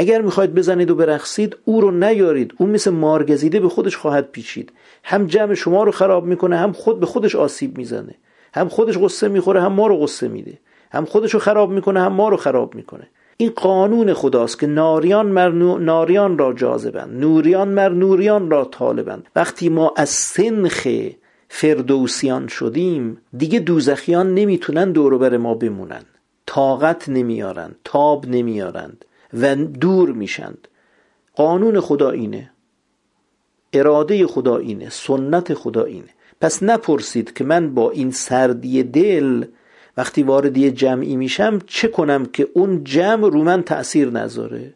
اگر میخواید بزنید و برقصید، او رو نیارید، او مثل مارگزیده به خودش خواهد پیچید. هم جمع شما رو خراب میکنه، هم خود به خودش آسیب میزنه، هم خودش غصه میخوره، هم ما رو غصه میده، هم خودش رو خراب میکنه، هم ما رو خراب میکنه. این قانون خداست که ناریان مر ناریان را جاذبند، نوریان مر نوریان را طالبند. وقتی ما از سنخ فردوسیان شدیم، دیگه دوزخیان نمیتونن دور و بر ما بمونن، طاقت نمیارن، تاب نمیارن و دور میشند. قانون خدا اینه، اراده خدا اینه، سنت خدا اینه. پس نپرسید که من با این سردی دل وقتی وارد یه جمعی میشم چه کنم که اون جمع رو من تأثیر نذاره.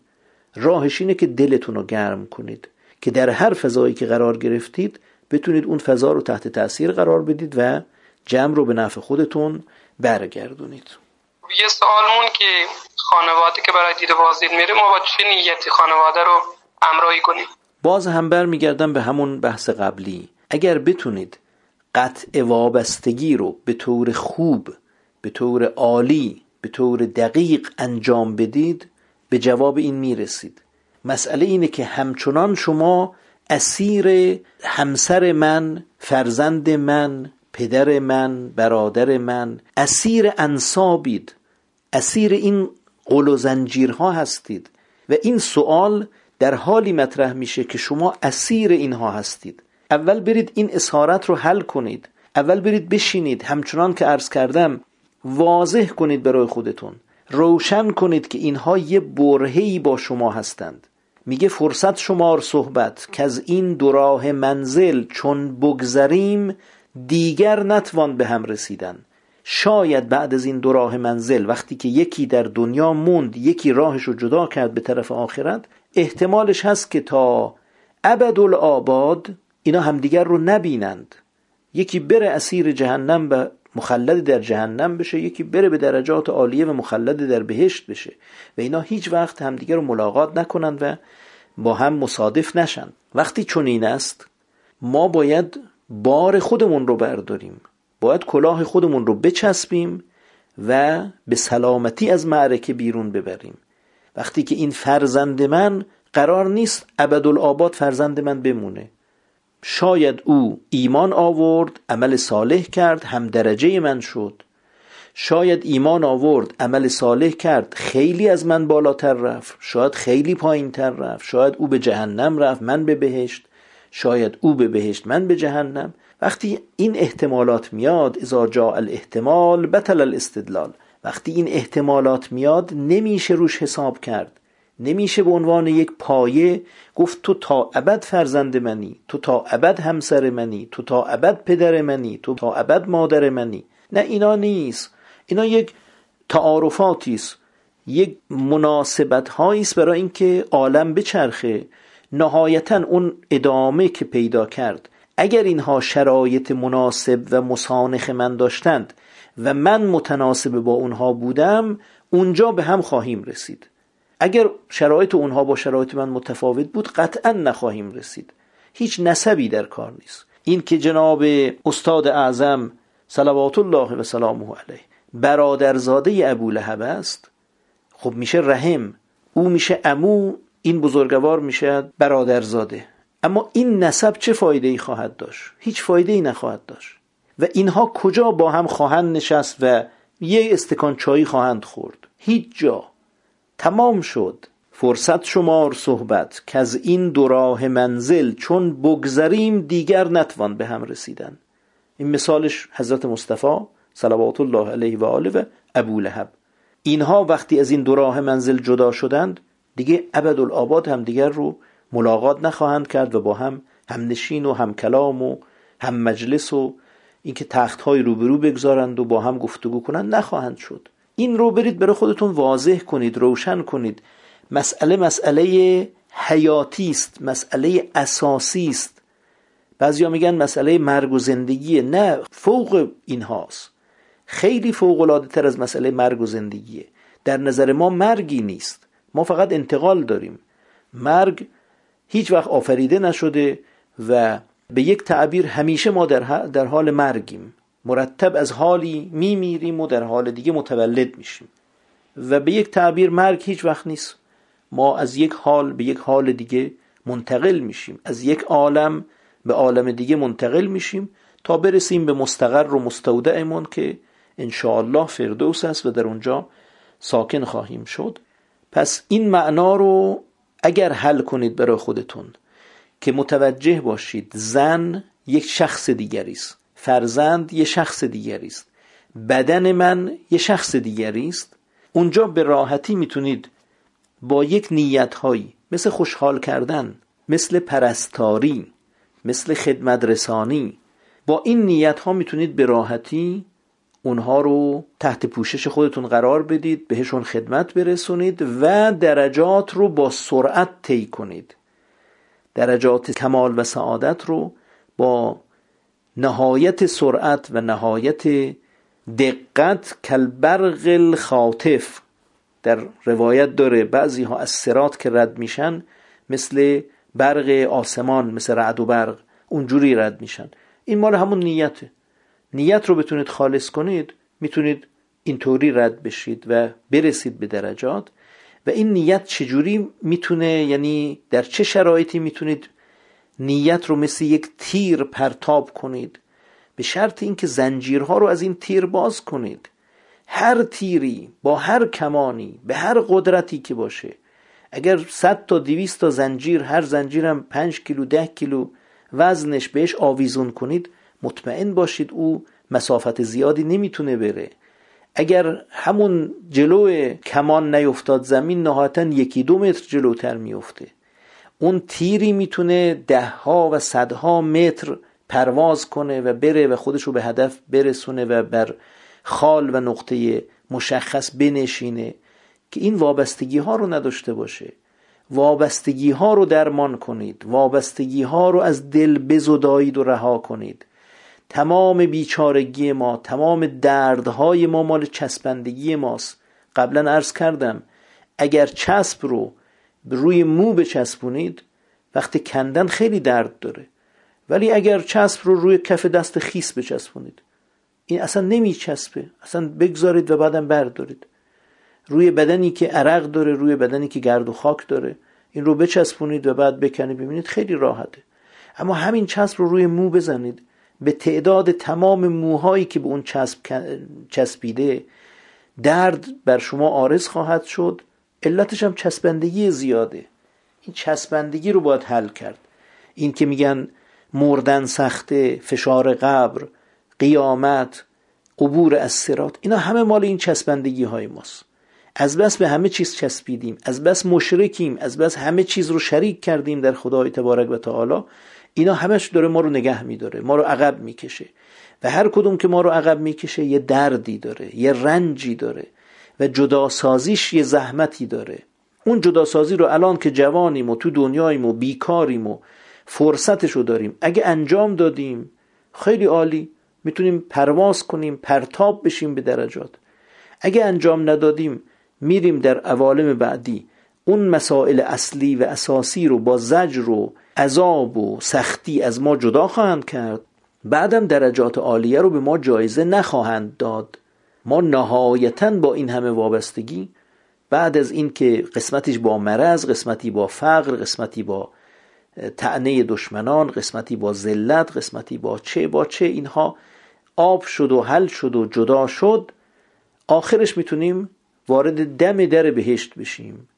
راهش اینه که دلتون رو گرم کنید، که در هر فضایی که قرار گرفتید بتونید اون فضا رو تحت تأثیر قرار بدید و جمع رو به نفع خودتون برگردونید. یه سوالمون که خانواده که برای دید بازدید میره، ما با چه نیتی خانواده رو همراهی کنیم؟ باز هم برمیگردم به همون بحث قبلی. اگر بتونید قطع وابستگی رو به طور خوب، به طور عالی، به طور دقیق انجام بدید، به جواب این میرسید. مسئله اینه که همچنان شما اسیر همسر من، فرزند من، پدر من، برادر من، اسیر انسابید، اسیر این قل و زنجیرها هستید. و این سوال در حالی مطرح میشه که شما اسیر اینها هستید. اول برید این اسارت رو حل کنید، اول برید بشینید، همچنان که عرض کردم واضح کنید برای خودتون، روشن کنید که اینها یه برهه‌ای با شما هستند. میگه فرصت شمار صحبت که از این دوراه منزل چون بگذریم، دیگر نتوان به هم رسیدن. شاید بعد از این دو راه منزل، وقتی که یکی در دنیا موند، یکی راهش رو جدا کرد به طرف آخرت، احتمالش هست که تا ابدالآباد اینا همدیگر رو نبینند. یکی بره اسیر جهنم و مخلد در جهنم بشه، یکی بره به درجات عالیه و مخلد در بهشت بشه، و اینا هیچ وقت همدیگر رو ملاقات نکنند و با هم مصادف نشن. وقتی چنین است ما باید بار خودمون رو برداریم، باید کلاه خودمون رو بچسبیم و به سلامتی از معرکه بیرون ببریم. وقتی که این فرزند من قرار نیست ابدالآباد فرزند من بمونه، شاید او ایمان آورد، عمل صالح کرد، هم درجه من شد، شاید ایمان آورد، عمل صالح کرد، خیلی از من بالاتر رفت، شاید خیلی پایین تر رفت، شاید او به جهنم رفت من به بهشت، شاید او به بهشت من به جهنم. وقتی این احتمالات میاد، اذا جاء الاحتمال بطل الاستدلال، وقتی این احتمالات میاد نمیشه روش حساب کرد، نمیشه به عنوان یک پایه گفت تو تا ابد فرزند منی، تو تا ابد همسر منی، تو تا ابد پدر منی، تو تا ابد مادر منی. نه، اینا نیست. اینا یک تعارفاتی است، یک مناسبت هایی است برای اینکه عالم بچرخه. نهایتا اون ادامه که پیدا کرد، اگر اینها شرایط مناسب و مسانخ من داشتند و من متناسب با اونها بودم، اونجا به هم خواهیم رسید. اگر شرایط اونها با شرایط من متفاوت بود قطعا نخواهیم رسید. هیچ نسبی در کار نیست. این که جناب استاد اعظم صلوات الله و سلامه علیه برادرزاده ابولهب است، خب میشه رحم، او میشه عمو، این بزرگوار میشه برادرزاده، اما این نسب چه فایده‌ای خواهد داشت؟ هیچ فایده‌ای نخواهد داشت. و اینها کجا با هم خواهند نشست و یه استکان چای خواهند خورد؟ هیچ جا. تمام شد. فرصت شمار صحبت که از این دو راه منزل چون بگذریم دیگر نتوان به هم رسیدن. این مثالش حضرت مصطفی صلوات الله علیه و آله و ابولهب. اینها وقتی از این دو راه منزل جدا شدند دیگه ابدالآباد هم دیگر رو ملاقات نخواهند کرد و با هم همنشین و هم کلام و هم مجلس و اینکه تخت‌های روبرو بگذارند و با هم گفتگو کنند نخواهند شد. این رو برید برای خودتون واضح کنید، روشن کنید. مسئله حیاتی است، مسئله اساسی است. بعضیا میگن مسئله مرگ و زندگیه. نه، فوق اینهاست، خیلی فوق‌العاده تر از مسئله مرگ و زندگیه. در نظر ما مرگی نیست، ما فقط انتقال داریم. مرگ هیچ وقت آفریده نشده و به یک تعبیر همیشه ما در حال مرگیم، مرتب از حالی میمیریم و در حال دیگه متولد میشیم. و به یک تعبیر مرگ هیچ وقت نیست، ما از یک حال به یک حال دیگه منتقل میشیم، از یک عالم به عالم دیگه منتقل میشیم تا برسیم به مستقر و مستودعمون که انشاءالله فردوس است و در اونجا ساکن خواهیم شد. پس این معنا رو اگر حل کنید برای خودتون که متوجه باشید زن یک شخص دیگری است، فرزند یک شخص دیگری است، بدن من یک شخص دیگری است، اونجا به راحتی میتونید با یک نیتهایی مثل خوشحال کردن، مثل پرستاری، مثل خدمت رسانی، با این نیتها میتونید به راحتی اونها رو تحت پوشش خودتون قرار بدید، بهشون خدمت برسونید و درجات رو با سرعت طی کنید. درجات کمال و سعادت رو با نهایت سرعت و نهایت دقت، کالبرق الخاطف در روایت داره، بعضی ها از صراط که رد میشن مثل برق آسمان، مثل رعد و برق اونجوری رد میشن. این مال همون نیته. نیت رو بتونید خالص کنید، میتونید اینطوری رد بشید و برسید به درجات. و این نیت چجوری میتونه، یعنی در چه شرایطی میتونید نیت رو مثل یک تیر پرتاب کنید؟ به شرط اینکه زنجیرها رو از این تیر باز کنید. هر تیری با هر کمانی به هر قدرتی که باشه، اگر 100 تا 200 تا زنجیر، هر زنجیرم 5 کیلو 10 کیلو وزنش، بهش آویزون کنید، مطمئن باشید او مسافت زیادی نمیتونه بره. اگر همون جلو کمان نیفتاد زمین، نهایتا 1-2 متر جلوتر میفته. اون تیری میتونه 10 ها و 100 ها متر پرواز کنه و بره و خودش رو به هدف برسونه و بر خال و نقطه مشخص بنشینه. که این وابستگی ها رو نداشته باشه. وابستگی ها رو درمان کنید، وابستگی ها رو از دل بزدایید و رها کنید. تمام بیچارگی ما، تمام دردهای ما مال چسبندگی ماست. قبلا عرض کردم، اگر چسب رو روی مو بچسبونید وقتی کندن خیلی درد داره، ولی اگر چسب رو روی کف دست خیس بچسبونید این اصلا نمیچسبه، اصلا بگذارید و بعدم بردارید. روی بدنی که عرق داره، روی بدنی که گرد و خاک داره، این رو بچسبونید و بعد بکنید، ببینید خیلی راحته. اما همین چسب رو روی مو بزنید، به تعداد تمام موهایی که به اون چسبیده درد بر شما عارض خواهد شد. علتش هم چسبندگی زیاده. این چسبندگی رو باید حل کرد. این که میگن مردن سخته، فشار قبر، قیامت، عبور از صراط، اینا همه مال این چسبندگی های ماست. از بس به همه چیز چسبیدیم، از بس مشرکیم، از بس همه چیز رو شریک کردیم در خدای تبارک و تعالی. اینا همش داره ما رو نگه میداره، ما رو عقب میکشه و هر کدوم که ما رو عقب میکشه یه دردی داره، یه رنجی داره و جداسازیش یه زحمتی داره. اون جداسازی رو الان که جوانیم و تو دنیاییم و بیکاریم و فرصتشو داریم اگه انجام دادیم خیلی عالی، میتونیم پرواز کنیم، پرتاب بشیم به درجات. اگه انجام ندادیم میریم در عوالم بعدی اون مسائل اصلی و اساسی رو با زجر و عذاب و سختی از ما جدا خواهند کرد، بعدم درجات عالیه رو به ما جایزه نخواهند داد. ما نهایتاً با این همه وابستگی، بعد از این که قسمتش با مرض، قسمتی با فقر، قسمتی با طعنه دشمنان، قسمتی با ذلت، قسمتی با چه اینها آب شد و حل شد و جدا شد، آخرش میتونیم وارد دم در بهشت بشیم.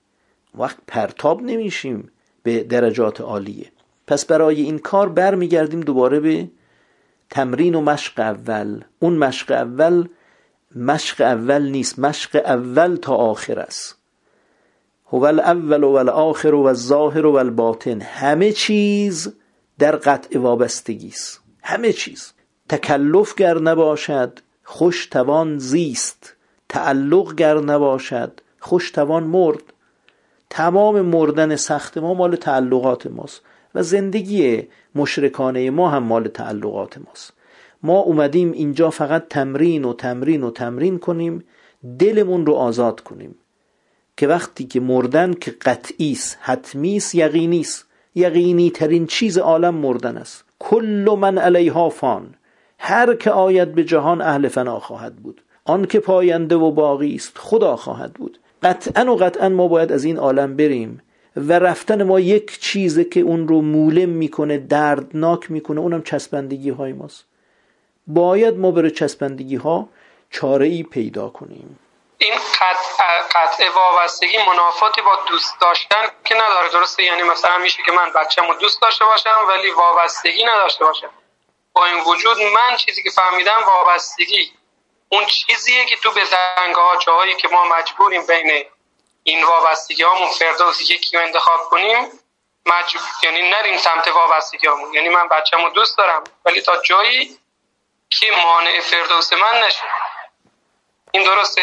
وقت پرتاب نمیشیم به درجات عالیه. پس برای این کار برمیگردیم دوباره به تمرین و مشق اول. اون مشق اول نیست، مشق اول تا آخر است. هو الاول و الاخر و الظاهر و الباطن. همه چیز در قطع وابستگی است. همه چیز تکلف گر نباشد خوش توان زیست، تعلق گر نباشد خوش توان مرد. تمام مردن سخت ما مال تعلقات ماست و زندگی مشرکانه ما هم مال تعلقات ماست. ما اومدیم اینجا فقط تمرین کنیم، دلمون رو آزاد کنیم که وقتی که مردن که قطعیست، حتمیست، یقینیست، یقینی ترین چیز عالم مردن است. کل من علیها فان، هر که آید به جهان اهل فنا خواهد بود، آن که پاینده و باقی است خدا خواهد بود. قطعاً ما باید از این عالم بریم و رفتن ما یک چیزه که اون رو مولم میکنه، دردناک میکنه، اونم چسبندگی های ماست. باید ما برای چسبندگی ها چاره ای پیدا کنیم. این قطع وابستگی منافاتی با دوست داشتن که نداره، درسته؟ یعنی مثلا میشه که من بچه‌مو دوست داشته باشم ولی وابستگی نداشته باشم. با این وجود من چیزی که فهمیدم وابستگی اون چیزیه که تو بزنگاها، جاهایی که ما مجبوریم بین این وابستگی هامون فردوس یکی رو انتخاب کنیم، یعنی نریم سمت وابستگی هامون. یعنی من بچه‌مو دوست دارم ولی تا جایی که مانع فردوس من نشه. این درسته؟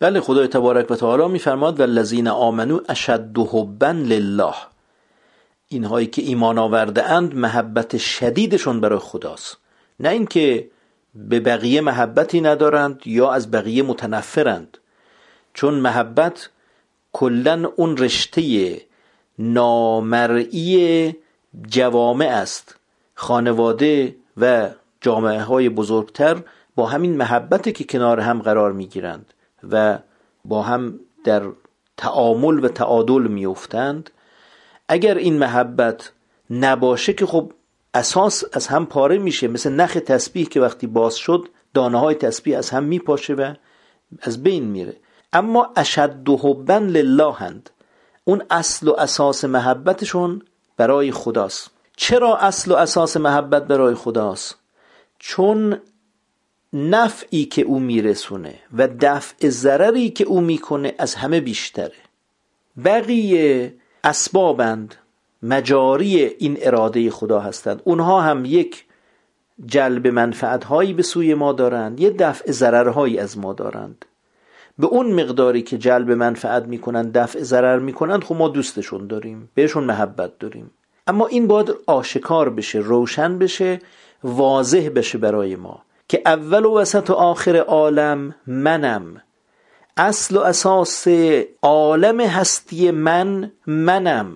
بله، خدای تبارک و تعالی میفرماد والذین آمنو اشد حبا لله. اینهایی که ایمان آورده اند محبت شدیدشون برای خداست، نه اینکه به بقیه محبتی ندارند یا از بقیه متنفرند. چون محبت کلن اون رشته نامرئی جوامع است. خانواده و جامعه های بزرگتر با همین محبت که کنار هم قرار می گیرند و با هم در تعامل و تعادل می افتند. اگر این محبت نباشه که خب اساس از هم پاره میشه، مثل نخ تسبیح که وقتی باز شد دانه های تسبیح از هم میپاشه و از بین میره. اما اشد حبا لله اند، اون اصل و اساس محبتشون برای خداست. چرا اصل و اساس محبت برای خداست؟ چون نفعی که او میرسونه و دفع ضرری که او میکنه از همه بیشتره. بقیه اسبابند، مجاری این اراده خدا هستند. اونها هم یک جلب منفعت هایی به سوی ما دارند، یک دفع ضرر هایی از ما دارند. به اون مقداری که جلب منفعت میکنند، دفع ضرر میکنند، خب ما دوستشون داریم، بهشون محبت داریم. اما این باید آشکار بشه، روشن بشه، واضح بشه برای ما که اول و وسط و آخر عالم منم. اصل و اساس عالم هستی منم.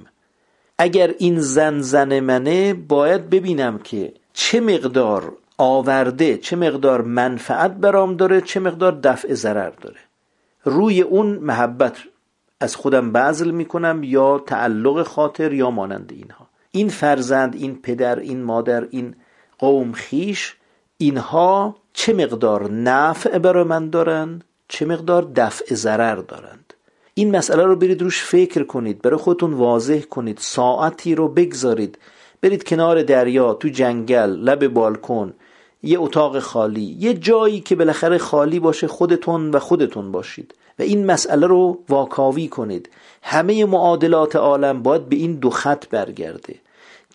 اگر این زن منه باید ببینم که چه مقدار آورده، چه مقدار منفعت برام داره، چه مقدار دفع ضرر داره. روی اون محبت از خودم بذل میکنم یا تعلق خاطر یا مانند اینها. این فرزند، این پدر، این مادر، این قوم خیش، اینها چه مقدار نفع برای من دارند، چه مقدار دفع ضرر دارند. این مسئله رو برید روش فکر کنید، برای خودتون واضح کنید. ساعتی رو بگذارید، برید کنار دریا، تو جنگل، لب بالکن، یه اتاق خالی، یه جایی که بالاخره خالی باشه، خودتون باشید و این مسئله رو واکاوی کنید. همه معادلات عالم باید به این دو خط برگرده: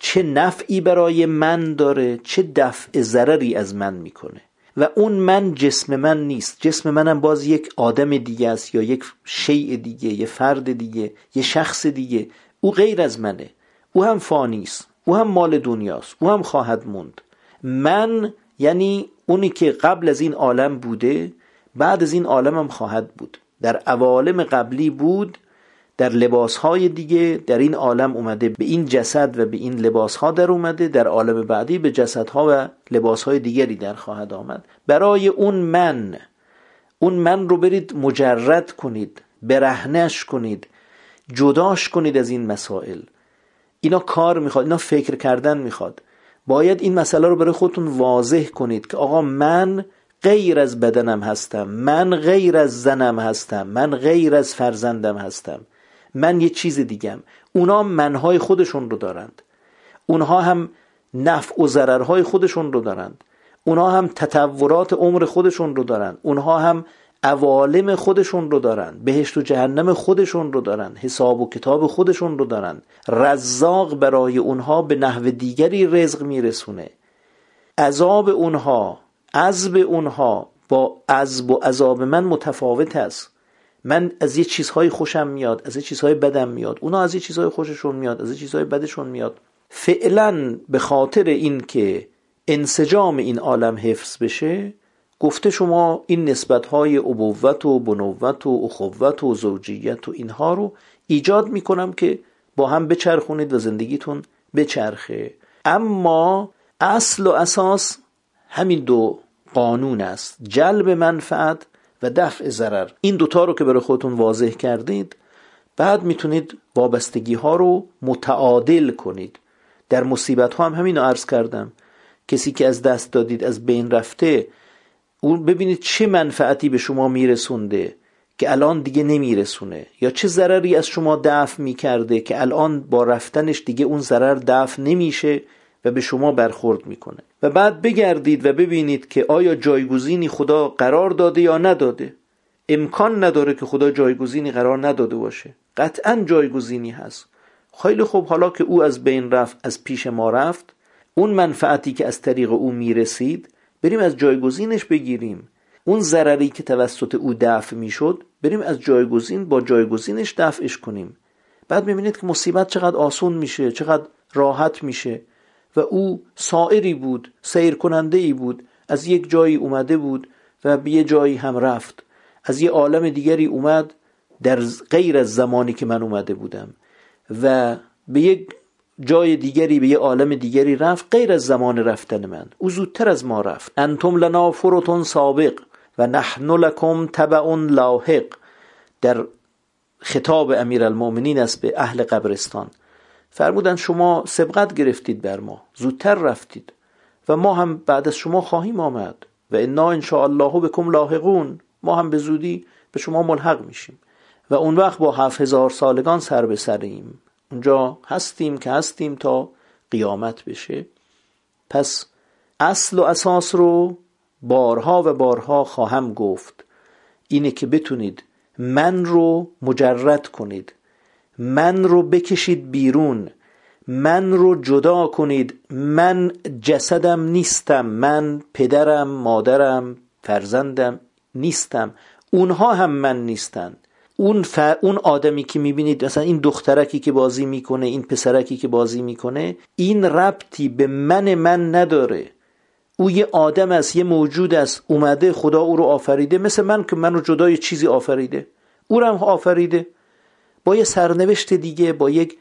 چه نفعی برای من داره، چه دفع ضرری از من میکنه. و اون من جسم من نیست، جسم منم باز یک آدم دیگه است یا یک شیء دیگه، یه فرد دیگه، یه شخص دیگه. او غیر از منه، او هم فانی است، او هم مال دنیاست، او هم خواهد موند. من یعنی اونی که قبل از این عالم بوده، بعد از این عالم هم خواهد بود. در عوالم قبلی بود، در لباسهای دیگه، در این عالم اومده به این جسد و به این لباسها در اومده، در عالم بعدی به جسدها و لباسهای دیگری در خواهد آمد. برای اون من رو برید مجرد کنید، برهنش کنید، جداش کنید از این مسائل. اینا کار میخواد، اینا فکر کردن میخواد. باید این مسئله رو برای خودتون واضح کنید که آقا من غیر از بدنم هستم، من غیر از زنم هستم، من غیر از فرزندم هستم، من یه چیز دیگم. اونا منهای خودشون رو دارند، اونها هم نفع و ضررهای خودشون رو دارند، اونها هم تطورات عمر خودشون رو دارند، اونها هم عوالم خودشون رو دارند، بهشت و جهنم خودشون رو دارند، حساب و کتاب خودشون رو دارند. رزاق برای اونها به نحو دیگری رزق میرسونه. عذاب اونها، عذاب اونها با عذاب و عذاب من متفاوت است. من از یه چیزهای خوشم میاد، از یه چیزهای بدم میاد، اونا از یه چیزهای خوششون میاد، از یه چیزهای بدشون میاد. فعلا به خاطر این که انسجام این عالم حفظ بشه، گفته شما این نسبتهای ابوت و بنوت و اخوت و زوجیت و اینها رو ایجاد میکنم که با هم بچرخونید و زندگیتون بچرخه. اما اصل و اساس همین دو قانون است: جلب منفعت و دفع ضرر. این دوتا رو که برای خودتون واضح کردید، بعد میتونید وابستگی ها رو متعادل کنید. در مصیبت ها هم همین عرض کردم. کسی که از دست دادید، از بین رفته، اون ببینید چه منفعتی به شما میرسونده که الان دیگه نمیرسونه، یا چه ضرری از شما دفع میکرده که الان با رفتنش دیگه اون ضرر دفع نمیشه و به شما برخورد میکنه. و بعد بگردید و ببینید که آیا جایگزینی خدا قرار داده یا نداده. امکان نداره که خدا جایگزینی قرار نداده باشه، قطعا جایگزینی هست. خیلی خوب، حالا که او از بین رفت، از پیش ما رفت، اون منفعتی که از طریق او میرسید بریم از جایگزینش بگیریم. اون ضرری که توسط او دفع میشد بریم از با جایگزینش دفعش کنیم. بعد میبینید که مصیبت چقدر آسون میشه، چقدر راحت میشه. و او سائری بود، سیر کننده ای بود، از یک جایی اومده بود و به یه جایی هم رفت، از یه عالم دیگری اومد در غیر از زمانی که من اومده بودم و به یک جای دیگری، به یه عالم دیگری رفت غیر از زمان رفتن من. او زودتر از ما رفت. انتم لنا فرتون سابق و نحن لکم تبعون لاحق، در خطاب امیرالمومنین است به اهل قبرستان. فرمودن شما سبقت گرفتید بر ما، زودتر رفتید و ما هم بعد از شما خواهیم آمد و انا ان شاء الله بكم لاحقون، ما هم به زودی به شما ملحق میشیم و اون وقت با 7000 سالگان سر به سریم، اونجا هستیم که هستیم تا قیامت بشه. پس اصل و اساس رو بارها و بارها خواهم گفت، اینه که بتونید من رو مجرد کنید، من رو بکشید بیرون، من رو جدا کنید. من جسدم نیستم، من پدرم، مادرم، فرزندم نیستم، اونها هم من نیستن. اون آدمی که میبینید، مثلا این دخترکی که بازی میکنه، این پسرکی که بازی میکنه، این ربطی به من نداره. او یه آدم است، یه موجود است، اومده خدا او رو آفریده، مثل من که منو جدای چیزی آفریده، او رو هم آفریده با یه سرنوشت دیگه، با یک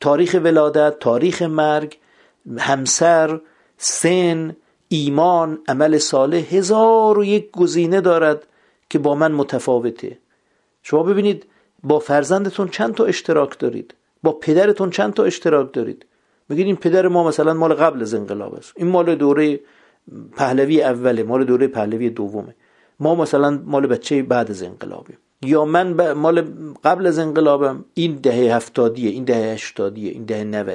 تاریخ ولادت، تاریخ مرگ، همسر، سن، ایمان، عمل صالح، هزار و یک گزینه دارد که با من متفاوته. شما ببینید با فرزندتون چند تا اشتراک دارید، با پدرتون چند تا اشتراک دارید. میگید این پدر ما مثلا مال قبل از انقلاب است، این مال دوره پهلوی اوله، مال دوره پهلوی دومه، ما مثلا مال بچه بعد از انقلابیم، یا من مال قبل از انقلابم، این دهه 70 این دهه 80 این دهه 90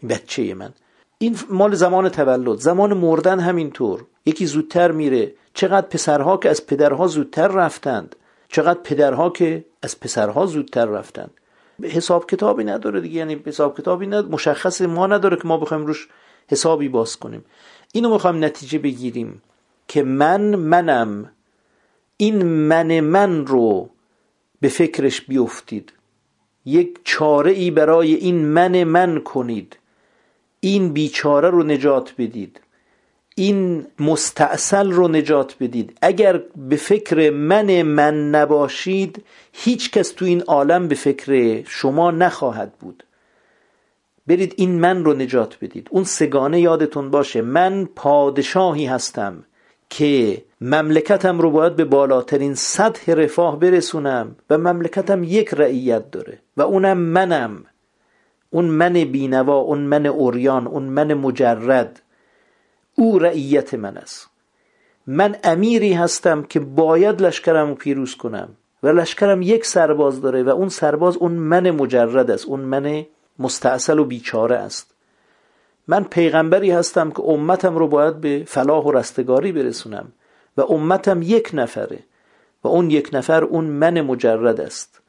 این بچه من، این مال زمان تولد. زمان مردن همینطور، یکی زودتر میره. چقدر پسرها که از پدرها زودتر رفتند، چقدر پدرها که از پسرها زودتر رفتند. حساب کتابی نداره دیگه، یعنی حساب کتابی نداره، مشخص ما نداره که ما بخوایم روش حسابی باز کنیم. اینو میخوایم نتیجه بگیریم که منم، این من رو به فکرش بیفتید، یک چاره ای برای این من کنید، این بیچاره رو نجات بدید، این مستعسل رو نجات بدید. اگر به فکر من نباشید، هیچ کس تو این عالم به فکر شما نخواهد بود. برید این من رو نجات بدید. اون سگانه یادتون باشه، من پادشاهی هستم که مملکتم رو باید به بالاترین سطح رفاه برسونم و مملکتم یک رعیت داره و اونم منم، اون من بینوا، اون من عریان، اون من مجرد، او رعیت من است. من امیری هستم که باید لشکرم رو پیروز کنم و لشکرم یک سرباز داره و اون سرباز اون من مجرد است، اون من مستعسل و بیچاره است. من پیغمبری هستم که امتم رو باید به فلاح و رستگاری برسونم و امتم یک نفره و اون یک نفر اون من مجرد است،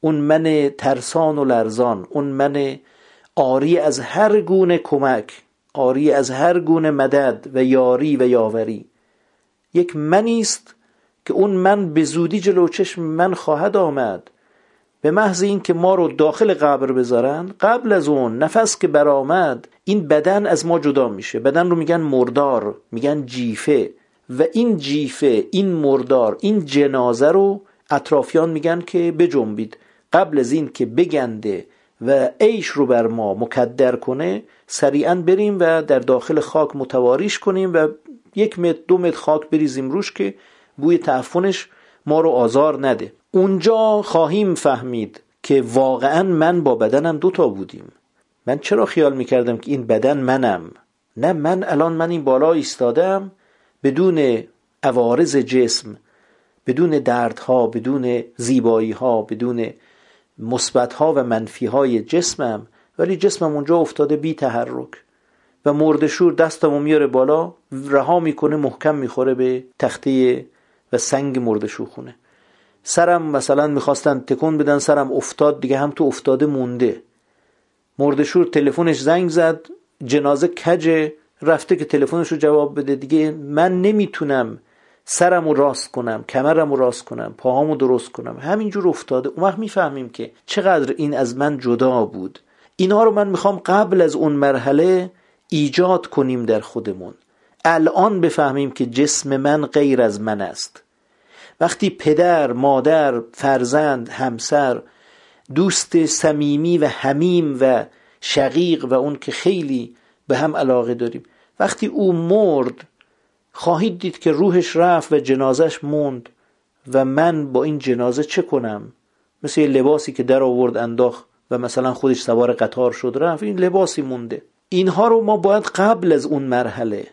اون من ترسان و لرزان، اون من عاری از هر گونه کمک، عاری از هر گونه مدد و یاری و یاوری. یک منیست که اون من به زودی جلو چشم من خواهد آمد. به محض این که ما رو داخل قبر بذارن، قبل از اون نفس که برآمد، این بدن از ما جدا میشه. بدن رو میگن مردار، میگن جیفه، و این جیفه، این مردار، این جنازه رو اطرافیان میگن که بجنبید. قبل از این که بگنده و عیش رو بر ما مکدر کنه، سریعا بریم و در داخل خاک متواریش کنیم و 1 متر 2 متر خاک بریزیم روش که بوی تعفنش ما رو آزار نده. اونجا خواهیم فهمید که واقعا من با بدنم 2 تا بودیم. من چرا خیال میکردم که این بدن منم؟ نه، من الان من این بالا ایستادم بدون عوارض جسم، بدون دردها، بدون زیباییها، بدون مثبتها و منفیهای جسمم، ولی جسمم اونجا افتاده بی تحرک و مرده‌شور دستمو میاره بالا، رها میکنه، محکم میخوره به تخته و سنگ مرده‌شور خونه. سرم مثلا میخواستن تکون بدن، سرم افتاد دیگه، هم تو افتاده مونده. مرده‌شور تلفنش زنگ زد، جنازه کجه، رفته که تلفنش رو جواب بده دیگه. من نمیتونم سرمو راست کنم، کمرمو راست کنم، پاهامو درست کنم، همینجور افتاده. اون وقت میفهمیم که چقدر این از من جدا بود. اینا رو من میخوام قبل از اون مرحله ایجاد کنیم در خودمون، الان بفهمیم که جسم من غیر از من است. وقتی پدر، مادر، فرزند، همسر، دوست صمیمی و حمیم و شقیق و اون که خیلی به هم علاقه داریم، وقتی او مرد، خواهید دید که روحش رفت و جنازش موند و من با این جنازه چه کنم؟ مثل لباسی که در آورد انداخت و مثلا خودش سوار قطار شد رفت، این لباسی مونده. اینها رو ما باید قبل از اون مرحله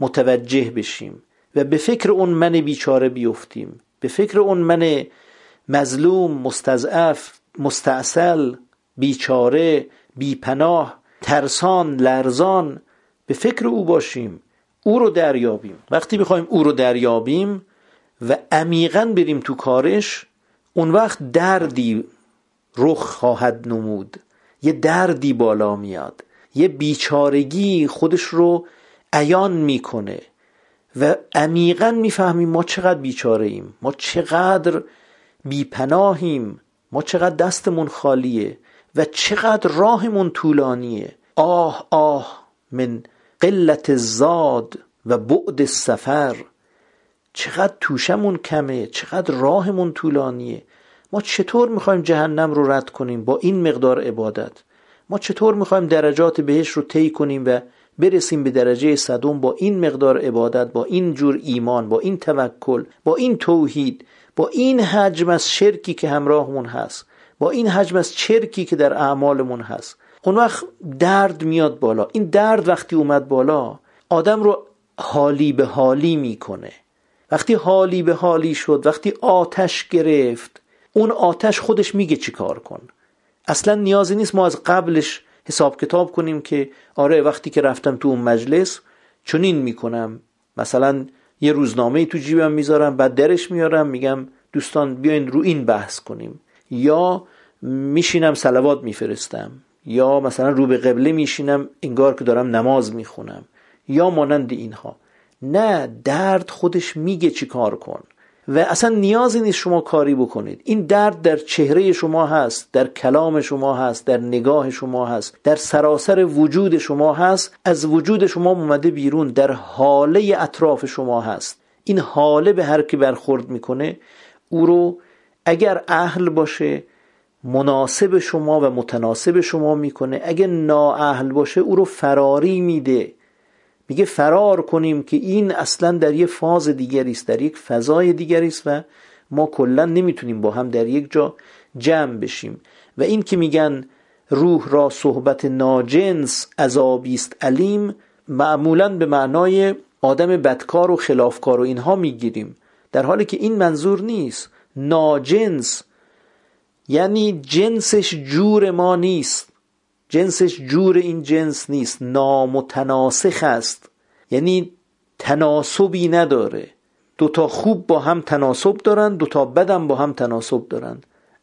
متوجه بشیم و به فکر اون من بیچاره بیفتیم، به فکر اون من مظلوم، مستضعف، مستعسل، بیچاره، بیپناه، ترسان، لرزان، به فکر او باشیم، او رو دریابیم. وقتی بخوایم او رو دریابیم و عمیقاً بریم تو کارش، اون وقت دردی رخ خواهد نمود، یه دردی بالا میاد، یه بیچارگی خودش رو عیان میکنه و عمیقاً میفهمیم ما چقدر بیچاره ایم، ما چقدر بیپناهیم، ما چقدر دستمون خالیه و چقدر راهمون طولانیه. آه آه من قلت زاد و بعد سفر، چقدر توشمون کمه، چقدر راهمون طولانیه. ما چطور میخوایم جهنم رو رد کنیم با این مقدار عبادت؟ ما چطور میخوایم درجات بهشت رو طی کنیم و برسیم به درجه 100 با این مقدار عبادت، با این جور ایمان، با این توکل، با این توحید، با این حجم از شرکی که همراهمون هست، با این حجم از چرکی که در اعمالمون هست؟ اون وقت درد میاد بالا. این درد وقتی اومد بالا آدم رو حالی به حالی میکنه. وقتی حالی به حالی شد، وقتی آتش گرفت، اون آتش خودش میگه چی کار کن. اصلا نیازی نیست ما از قبلش حساب کتاب کنیم که آره وقتی که رفتم تو اون مجلس چنین میکنم، مثلا یه روزنامه تو جیبم میذارم، بعد درش میارم میگم دوستان بیاین رو این بحث کنیم، یا میشینم صلوات میفرستم، یا مثلا رو به قبله میشینم انگار که دارم نماز میخونم، یا مانند اینها. نه، درد خودش میگه چی کار کن و اصلا نیازی نیست شما کاری بکنید. این درد در چهره شما هست، در کلام شما هست، در نگاه شما هست، در سراسر وجود شما هست، از وجود شما اومده بیرون، در حاله اطراف شما هست. این حاله به هر کی برخورد میکنه او رو اگر اهل باشه مناسب شما و متناسب شما میکنه، اگر نااهل باشه او رو فراری میده. میگه فرار کنیم که این اصلا در یه فاز دیگری است، در یک فضای دیگری است و ما کلا نمیتونیم با هم در یک جا جمع بشیم. و این که میگن روح را صحبت ناجنس عذابی است علیم، معمولا به معنای آدم بدکار و خلافکار و اینها میگیریم، در حالی که این منظور نیست. ناجنس یعنی جنسش جور ما نیست، جنسش جور این جنس نیست، نامتناسخ است، یعنی تناسبی نداره. دوتا خوب با هم تناسب دارن، دوتا بد هم با هم تناسب دارن،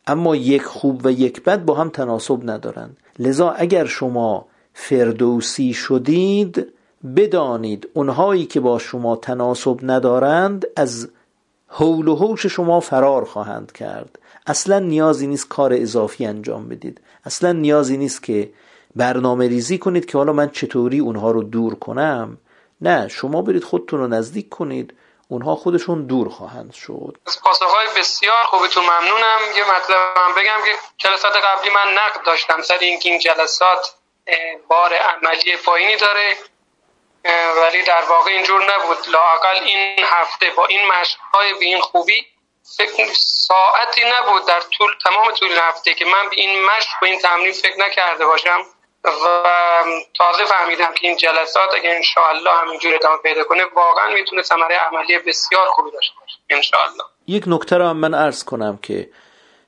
اما یک خوب و یک بد با هم تناسب ندارن. لذا اگر شما فردوسی شدید بدانید اونهایی که با شما تناسب ندارند از حول و حوش شما فرار خواهند کرد. اصلا نیازی نیست کار اضافی انجام بدید، اصلا نیازی نیست که برنامه ریزی کنید که حالا من چطوری اونها رو دور کنم. نه، شما برید خودتون رو نزدیک کنید، اونها خودشون دور خواهند شد. از پاسخهای بسیار خوبتون ممنونم. یه مطلب هم بگم که جلسات قبلی من نقد داشتم سر اینکه این جلسات بار عملی پایینی داره، ولی در واقع اینجور نبود. لااقل این هفته با این مشق‌های به این خوبی فکر ساعتی نبود در طول تمام طول هفته که من به این مشق و این تمرین فکر نکرده باشم و تازه فهمیدم که این جلسات اگه انشاءالله همینجور ادامه پیدا کنه واقعا میتونه ثمره عملی بسیار خوبی داشته باشه انشاءالله. یک نکته را من عرض کنم که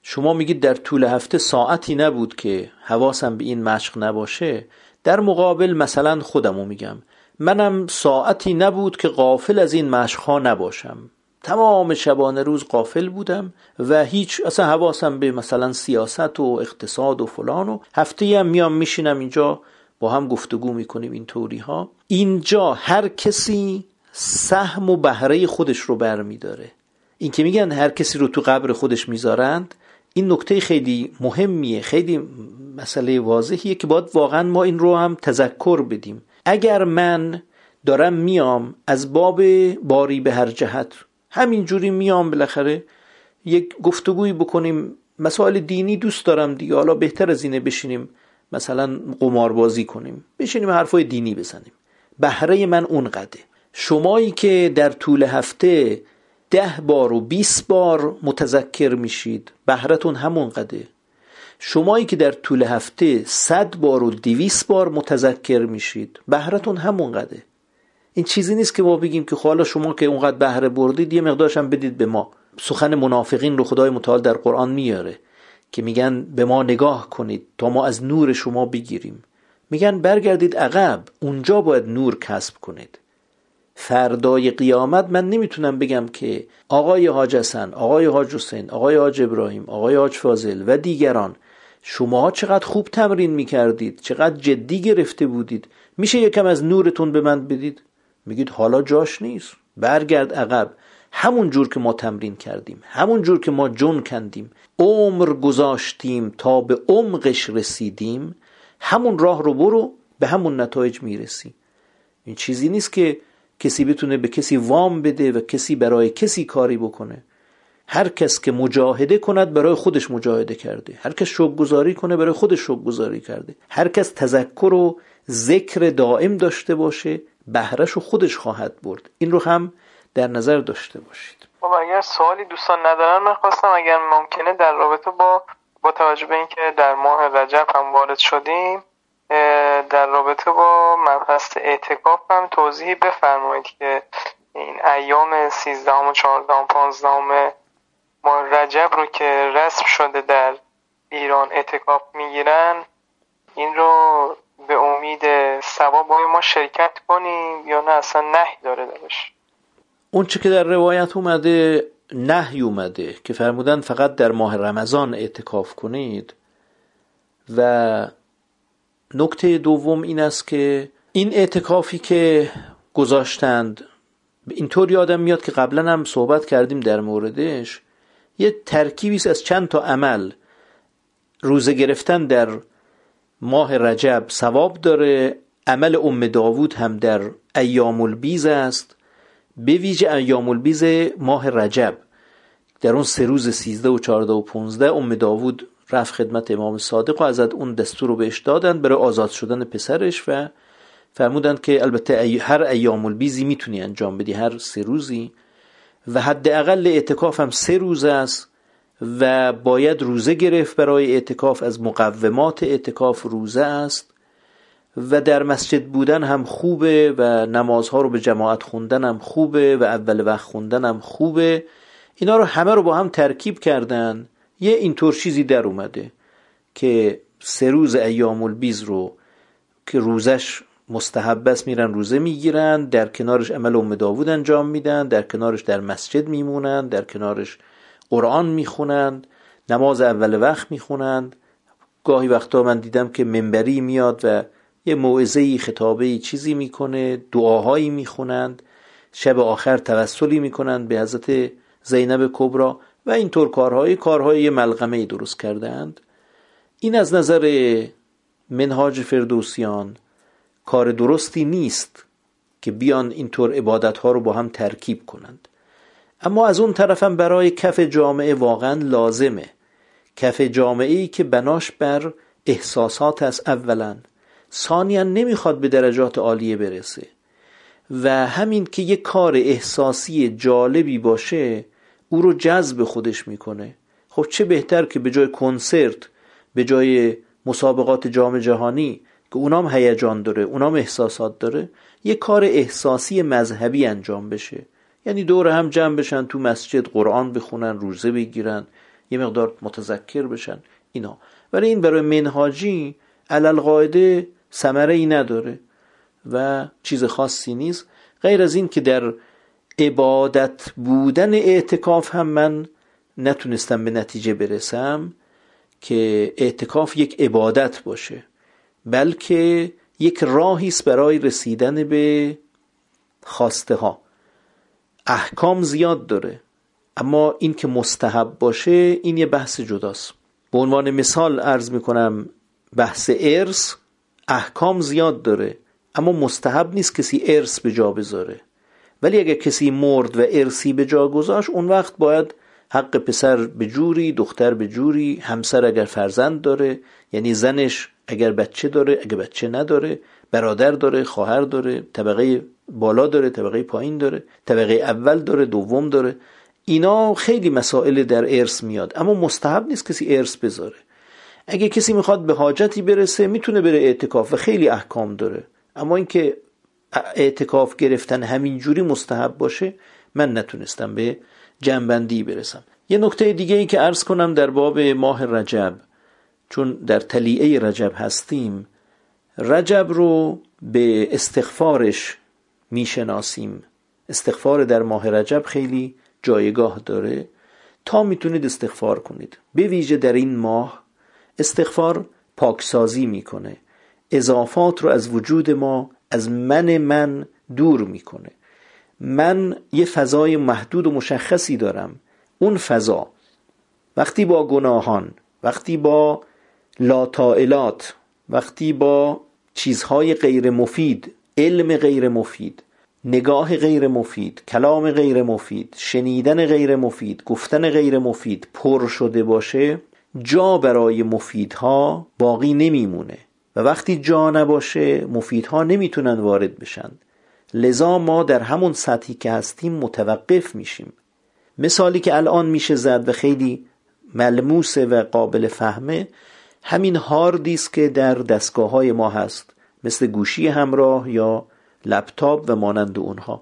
شما میگید در طول هفته ساعتی نبود که حواسم به این مشق نباشه. در مقابل مثلا خودمو میگم، منم ساعتی نبود که غافل از این مشق‌ها نباشم. تمام شبانه روز غافل بودم و هیچ اصلا حواسم به مثلا سیاست و اقتصاد و فلان و هفته‌ای هم میام میشینم اینجا با هم گفتگو میکنیم این طوری ها. اینجا هر کسی سهم و بهره خودش رو برمیداره. این که میگن هر کسی رو تو قبر خودش میذارند، این نکته خیلی مهمیه، خیلی مسئله واضحیه که باید واقعا ما این رو هم تذکر بدیم. اگر من دارم میام از باب باری به هر جهت همینجوری میام، بالاخره یک گفتگوی بکنیم، مسائل دینی دوست دارم دیگه، حالا بهتر از اینه بشینیم مثلا قماربازی کنیم، بشینیم حرفای دینی بزنیم، بهره من اونقدره. شمایی که در طول هفته 10 بار و 20 بار متذکر میشید بهرهتون همونقدره. شمایی که در طول هفته 100 بار و 200 بار متذکر میشید بهرهتون همونقدره. این چیزی نیست که ما بگیم که حالا شما که اونقدر بهره بردید یه مقدارش هم بدید به ما. سخن منافقین رو خدای متعال در قرآن میاره که میگن به ما نگاه کنید تا ما از نور شما بگیریم. میگن برگردید عقب، اونجا باید نور کسب کنید. فردای قیامت من نمیتونم بگم که آقای حاج حسن، آقای حاج حسین، آقای حاج ابراهیم، آقای حاج فاضل و دیگران، شما چقدر خوب تمرین میکردید، چقدر جدی گرفته بودید، میشه یکم از نورتون به من بدید؟ میگید حالا جاش نیست، برگرد عقب. همون جور که ما تمرین کردیم، همون جور که ما جون کندیم، عمر گذاشتیم تا به عمقش رسیدیم، همون راه رو برو به همون نتایج میرسی. این چیزی نیست که کسی بتونه به کسی وام بده و کسی برای کسی کاری بکنه. هر کس که مجاهده کند برای خودش مجاهده کرده، هر کس شوق‌گذاری کنه برای خودش شوق‌گذاری کرده، هر کس تذکر و ذکر دائم داشته باشه بهره‌ش رو خودش خواهد برد. این رو هم در نظر داشته باشید. خب اگر سوالی دوستان ندارن، من خواستم اگر ممکنه در رابطه با توجه به اینکه در ماه رجب هم وارد شدیم، در رابطه با مبحث اعتکاف هم توضیحی بفرمایید که این ایام 13 و 14 و 15 ماه رجب رو که رسم شده در ایران اعتکاف میگیرن، این رو به امید ثواب ما شرکت کنیم یا نه اصلا نهی داره درش؟ اون چی که در روایت اومده نهی اومده که فرمودن فقط در ماه رمضان اعتکاف کنید. و نکته دوم این است که این اعتکافی که گذاشتند اینطور یادم میاد که قبلا هم صحبت کردیم در موردش، یه ترکیبی است از چند تا عمل. روزه گرفتن در ماه رجب ثواب داره، عمل ام داوود هم در ایام البیض است، به ویژه ایام البیض ماه رجب در اون 3 روز 13 و 14 و 15 ام داوود رفت خدمت امام صادق و ازت اون دستور رو بهش دادن برای آزاد شدن پسرش و فرمودند که البته هر ایام البیضی میتونی انجام بدی، هر 3 روزی، و حداقل اعتکاف هم 3 روز است و باید روزه گرفت برای اعتکاف. از مقومات اعتکاف روزه است و در مسجد بودن هم خوبه و نمازها رو به جماعت خوندن هم خوبه و اول وقت خوندن هم خوبه. اینا رو همه رو با هم ترکیب کردن، یه اینطور چیزی در اومده که 3 روز ایام البیض رو که روزش مستحب است میرن روزه میگیرن، در کنارش عمل ام داوود انجام میدن، در کنارش در مسجد میمونن، در کنارش قرآن میخونند، نماز اول وقت میخونند. گاهی وقتا من دیدم که منبری میاد و یه موعظه‌ای، خطابه‌ای، چیزی میکنه، دعاهایی میخونند، شب آخر توسلی میکنند به حضرت زینب کبرا و اینطور کارهای ملغمه درست کردند. این از نظر منهاج فردوسیان کار درستی نیست که بیان اینطور عبادتها رو با هم ترکیب کنند. اما از اون طرف هم برای کف جامعه واقعا لازمه، کف جامعه‌ای که بناش بر احساسات است اولا، ثانیا نمیخواد به درجات عالیه برسه، و همین که یک کار احساسی جالبی باشه او رو جذب خودش میکنه. خب چه بهتر که به جای کنسرت، به جای مسابقات جام جهانی که اونام هیجان داره، اونام احساسات داره، یک کار احساسی مذهبی انجام بشه. یعنی دور هم جمع بشن تو مسجد، قرآن بخونن، روزه بگیرن، یه مقدار متذکر بشن اینا. ولی این برای منهاجی علالقاعده ثمره ای نداره و چیز خاصی نیست، غیر از این که در عبادت بودن اعتکاف هم من نتونستم به نتیجه برسم که اعتکاف یک عبادت باشه، بلکه یک راهی است برای رسیدن به خواسته ها. احکام زیاد داره، اما این که مستحب باشه این یه بحث جداست. به عنوان مثال عرض میکنم بحث ارث احکام زیاد داره، اما مستحب نیست کسی ارث به جا بذاره. ولی اگر کسی مرد و ارثی به جا گذاشت، اون وقت باید حق پسر به جوری، دختر به جوری، همسر اگر فرزند داره، یعنی زنش اگر بچه داره، اگر بچه نداره، برادر داره، خواهر داره، طبقه بالا داره، طبقه پایین داره، طبقه اول داره، دوم داره، اینا خیلی مسائل در ارث میاد. اما مستحب نیست کسی ارث بذاره. اگه کسی میخواد به حاجتی برسه میتونه بره اعتکاف و خیلی احکام داره، اما اینکه اعتکاف گرفتن همینجوری مستحب باشه من نتونستم به جنبندی برسم. یه نکته دیگه ای که عرض کنم در باب ماه رجب، چون در تلیعه رجب هستیم، رجب رو به استغفارش میشناسیم. استغفار در ماه رجب خیلی جایگاه داره، تا میتونید استغفار کنید. به ویژه در این ماه استغفار پاکسازی میکنه، اضافات رو از وجود ما، از من دور میکنه. من یه فضای محدود و مشخصی دارم، اون فضا وقتی با گناهان، وقتی با لاتائلات، وقتی با چیزهای غیر مفید، علم غیر مفید، نگاه غیر مفید، کلام غیر مفید، شنیدن غیر مفید، گفتن غیر مفید پر شده باشه، جا برای مفیدها باقی نمیمونه و وقتی جا نباشه مفیدها نمیتونن وارد بشن. لذا ما در همون سطحی که هستیم متوقف میشیم. مثالی که الان میشه زد و خیلی ملموسه و قابل فهمه، همین هاردیسک که در دستگاه های ما هست، مثل گوشی همراه یا لپتاپ و مانند اونها.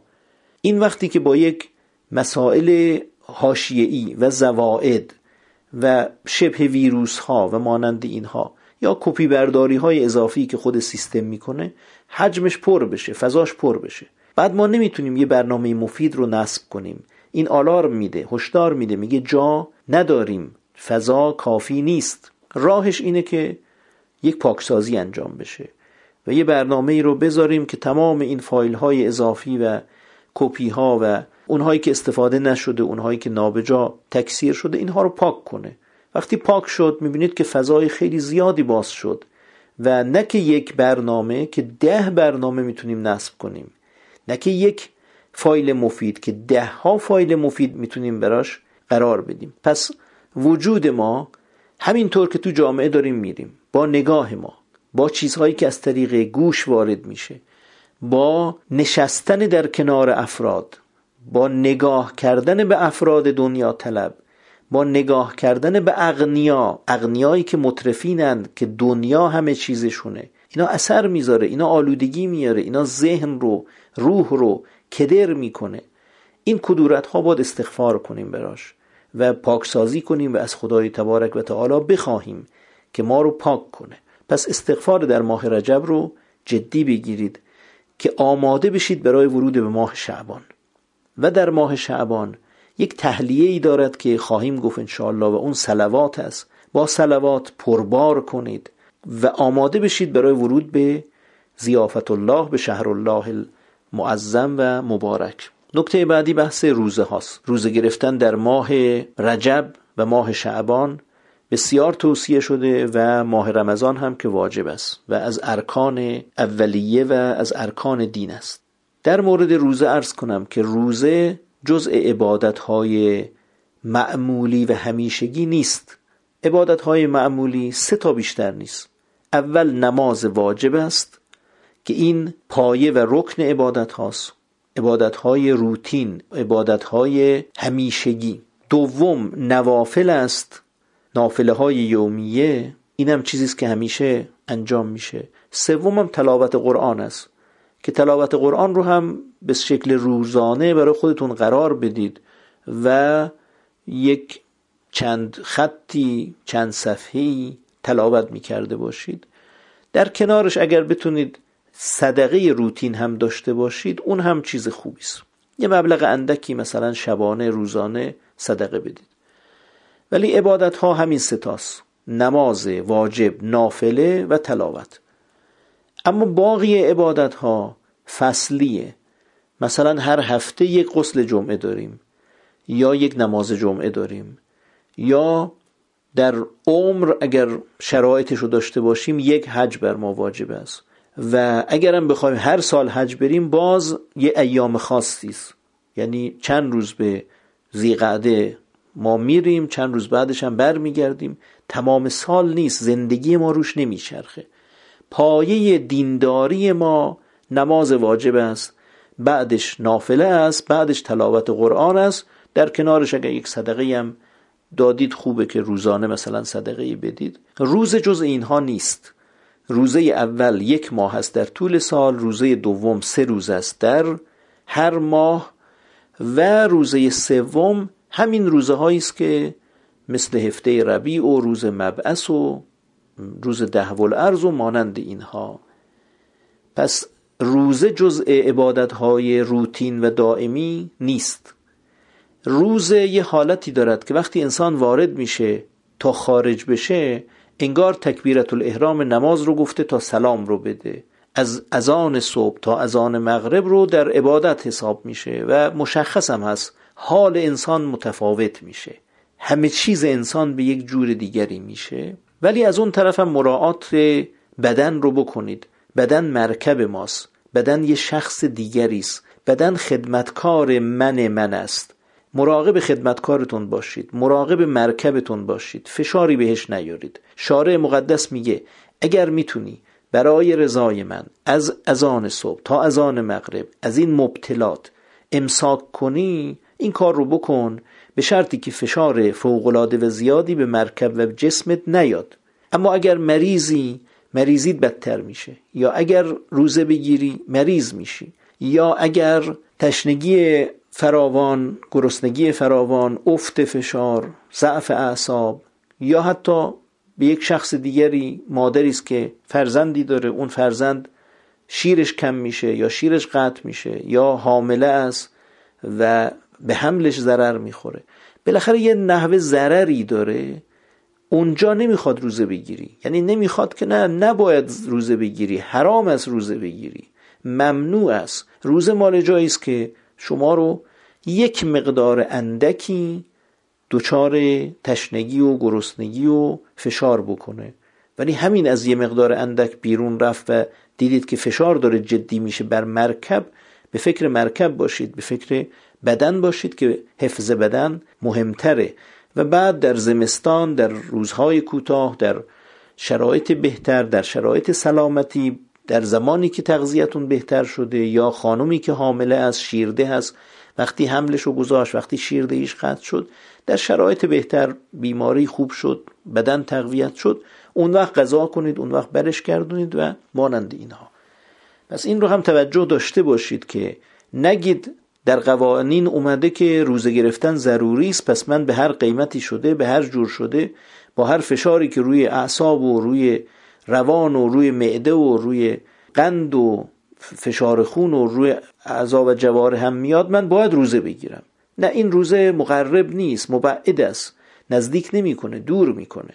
این وقتی که با یک مسائل حاشیه‌ای و زوائد و شبه ویروس ها و مانند اینها یا کپی برداری های اضافی که خود سیستم میکنه، حجمش پر بشه، فضاش پر بشه، بعد ما نمیتونیم یه برنامه مفید رو نصب کنیم. این آلارم میده، هشدار میده، میگه جا نداریم، فضا کافی نیست. راهش اینه که یک پاکسازی انجام بشه و یه برنامه‌ای رو بذاریم که تمام این فایل‌های اضافی و کپی‌ها و اونهایی که استفاده نشده، اونهایی که نابجا تکثیر شده، اینها رو پاک کنه. وقتی پاک شد می‌بینید که فضای خیلی زیادی باز شد و نه که یک برنامه، که 10 برنامه میتونیم نصب کنیم، نه که یک فایل مفید، که 10 ها فایل مفید میتونیم براش قرار بدیم. پس وجود ما همینطور که تو جامعه داریم میریم، با نگاه ما، با چیزهایی که از طریق گوش وارد میشه، با نشستن در کنار افراد، با نگاه کردن به افراد دنیا طلب، با نگاه کردن به اغنیایی که مترفینند، که دنیا همه چیزشونه، اینا اثر میذاره، اینا آلودگی میاره، اینا ذهن رو، روح رو کدر میکنه. این کدورت ها باید استغفار کنیم براش و پاکسازی کنیم و از خدای تبارک و تعالی بخواهیم که ما رو پاک کنه. پس استغفار در ماه رجب رو جدی بگیرید که آماده بشید برای ورود به ماه شعبان. و در ماه شعبان یک تهلیه‌ای دارد که خواهیم گفت انشاءالله و اون صلوات است. با صلوات پربار کنید و آماده بشید برای ورود به ضیافت الله، به شهر الله المعظم و مبارک. نکته بعدی بحث روزه هاست. روزه گرفتن در ماه رجب و ماه شعبان بسیار توصیه شده و ماه رمضان هم که واجب است و از ارکان اولیه و از ارکان دین است. در مورد روزه عرض کنم که روزه جزء عبادت‌های معمولی و همیشگی نیست. عبادت‌های معمولی 3 تا بیشتر نیست. اول نماز واجب است که این پایه و رکن عبادت هاست، عبادت‌های روتین، عبادت‌های همیشگی. دوم نوافل است، نافله های یومیه، این هم چیزی است که همیشه انجام میشه. سوم هم تلاوت قرآن است که تلاوت قرآن رو هم به شکل روزانه برای خودتون قرار بدید و یک چند خطی، چند صفحه‌ای تلاوت میکرده باشید. در کنارش اگر بتونید صدقه روتین هم داشته باشید، اون هم چیز خوبی است. یه مبلغ اندکی مثلا شبانه، روزانه صدقه بدید. ولی عبادت ها همین 3 تاست، نماز واجب، نافله و تلاوت. اما باقی عبادت ها فصلیه، مثلا هر هفته یک غسل جمعه داریم یا یک نماز جمعه داریم یا در عمر اگر شرایطش رو داشته باشیم یک حج بر ما واجب است و اگرم بخوایم هر سال حج بریم باز یه ایام خاصی است، یعنی چند روز به ذیقعده ما میریم، چند روز بعدش هم برمیگردیم، تمام سال نیست، زندگی ما روش نمیچرخه. پایه دینداری ما نماز واجب است، بعدش نافله است، بعدش تلاوت قرآن است، در کنارش اگر یک صدقه هم دادید خوبه که روزانه مثلا صدقه بدید. روزه جز اینها نیست. روزه اول 1 ماه است در طول سال، روزه دوم 3 روز است در هر ماه و روزه سوم همین روزه هایی است که مثل هفته ربیع و روز مبعث و روز 10 ذوالعرض و مانند اینها. پس روزه جزء عبادت های روتین و دائمی نیست. روزه یه حالتی دارد که وقتی انسان وارد میشه تا خارج بشه انگار تکبیرت الاحرام نماز رو گفته تا سلام رو بده، از اذان صبح تا اذان مغرب رو در عبادت حساب میشه و مشخص هم هست حال انسان متفاوت میشه، همه چیز انسان به یک جور دیگری میشه. ولی از اون طرف هم مراعات بدن رو بکنید. بدن مرکب ماست، بدن یه شخص دیگری است. بدن خدمتکار من است. مراقب خدمتکارتون باشید، مراقب مرکبتون باشید، فشاری بهش نیارید. شارع مقدس میگه اگر میتونی برای رضای من از اذان صبح تا اذان مغرب از این مبتلات امساک کنی، این کار رو بکن، به شرطی که فشار فوق‌العاده و زیادی به مرکب و جسمت نیاد. اما اگر مریضی، مریضیت بدتر میشه، یا اگر روزه بگیری مریض میشی، یا اگر تشنگی فراوان، گرسنگی فراوان، افت فشار، ضعف اعصاب، یا حتی به یک شخص دیگری، مادری است که فرزندی داره، اون فرزند شیرش کم میشه یا شیرش قطع میشه یا حامله است و به حملش ضرر میخوره، بالاخره یه نحوه ضرری داره، اونجا نمیخواد روزه بگیری. یعنی نمیخواد که نه، نباید روزه بگیری، حرام است روزه بگیری، ممنوع است. روزه مال جایی است که شما رو یک مقدار اندکی دچار تشنگی و گرسنگی و فشار بکنه. ولی همین از یه مقدار اندک بیرون رفت و دیدید که فشار داره جدی میشه بر مرکب، به فکر مرکب باشید، به فکر بدن باشید که حفظ بدن مهمتره. و بعد در زمستان، در روزهای کوتاه، در شرایط بهتر، در شرایط سلامتی، در زمانی که تغذیتون بهتر شده، یا خانومی که حامله است، شیرده است، وقتی حملشو گذاشت، وقتی شیردهیش قطع شد، در شرایط بهتر، بیماری خوب شد، بدن تقویت شد، اون وقت غذا کنید، اون وقت برش گردونید و مانند اینها. پس این رو هم توجه داشته باشید که نگید در قوانین اومده که روزه گرفتن ضروری است، پس من به هر قیمتی شده، به هر جور شده، با هر فشاری که روی اعصاب و روی روان و روی معده و روی قند و فشار خون و روی اعضا و جوارح هم میاد، من باید روزه بگیرم. نه، این روزه مقرب نیست، مبعد است، نزدیک نمیکنه، دور میکنه.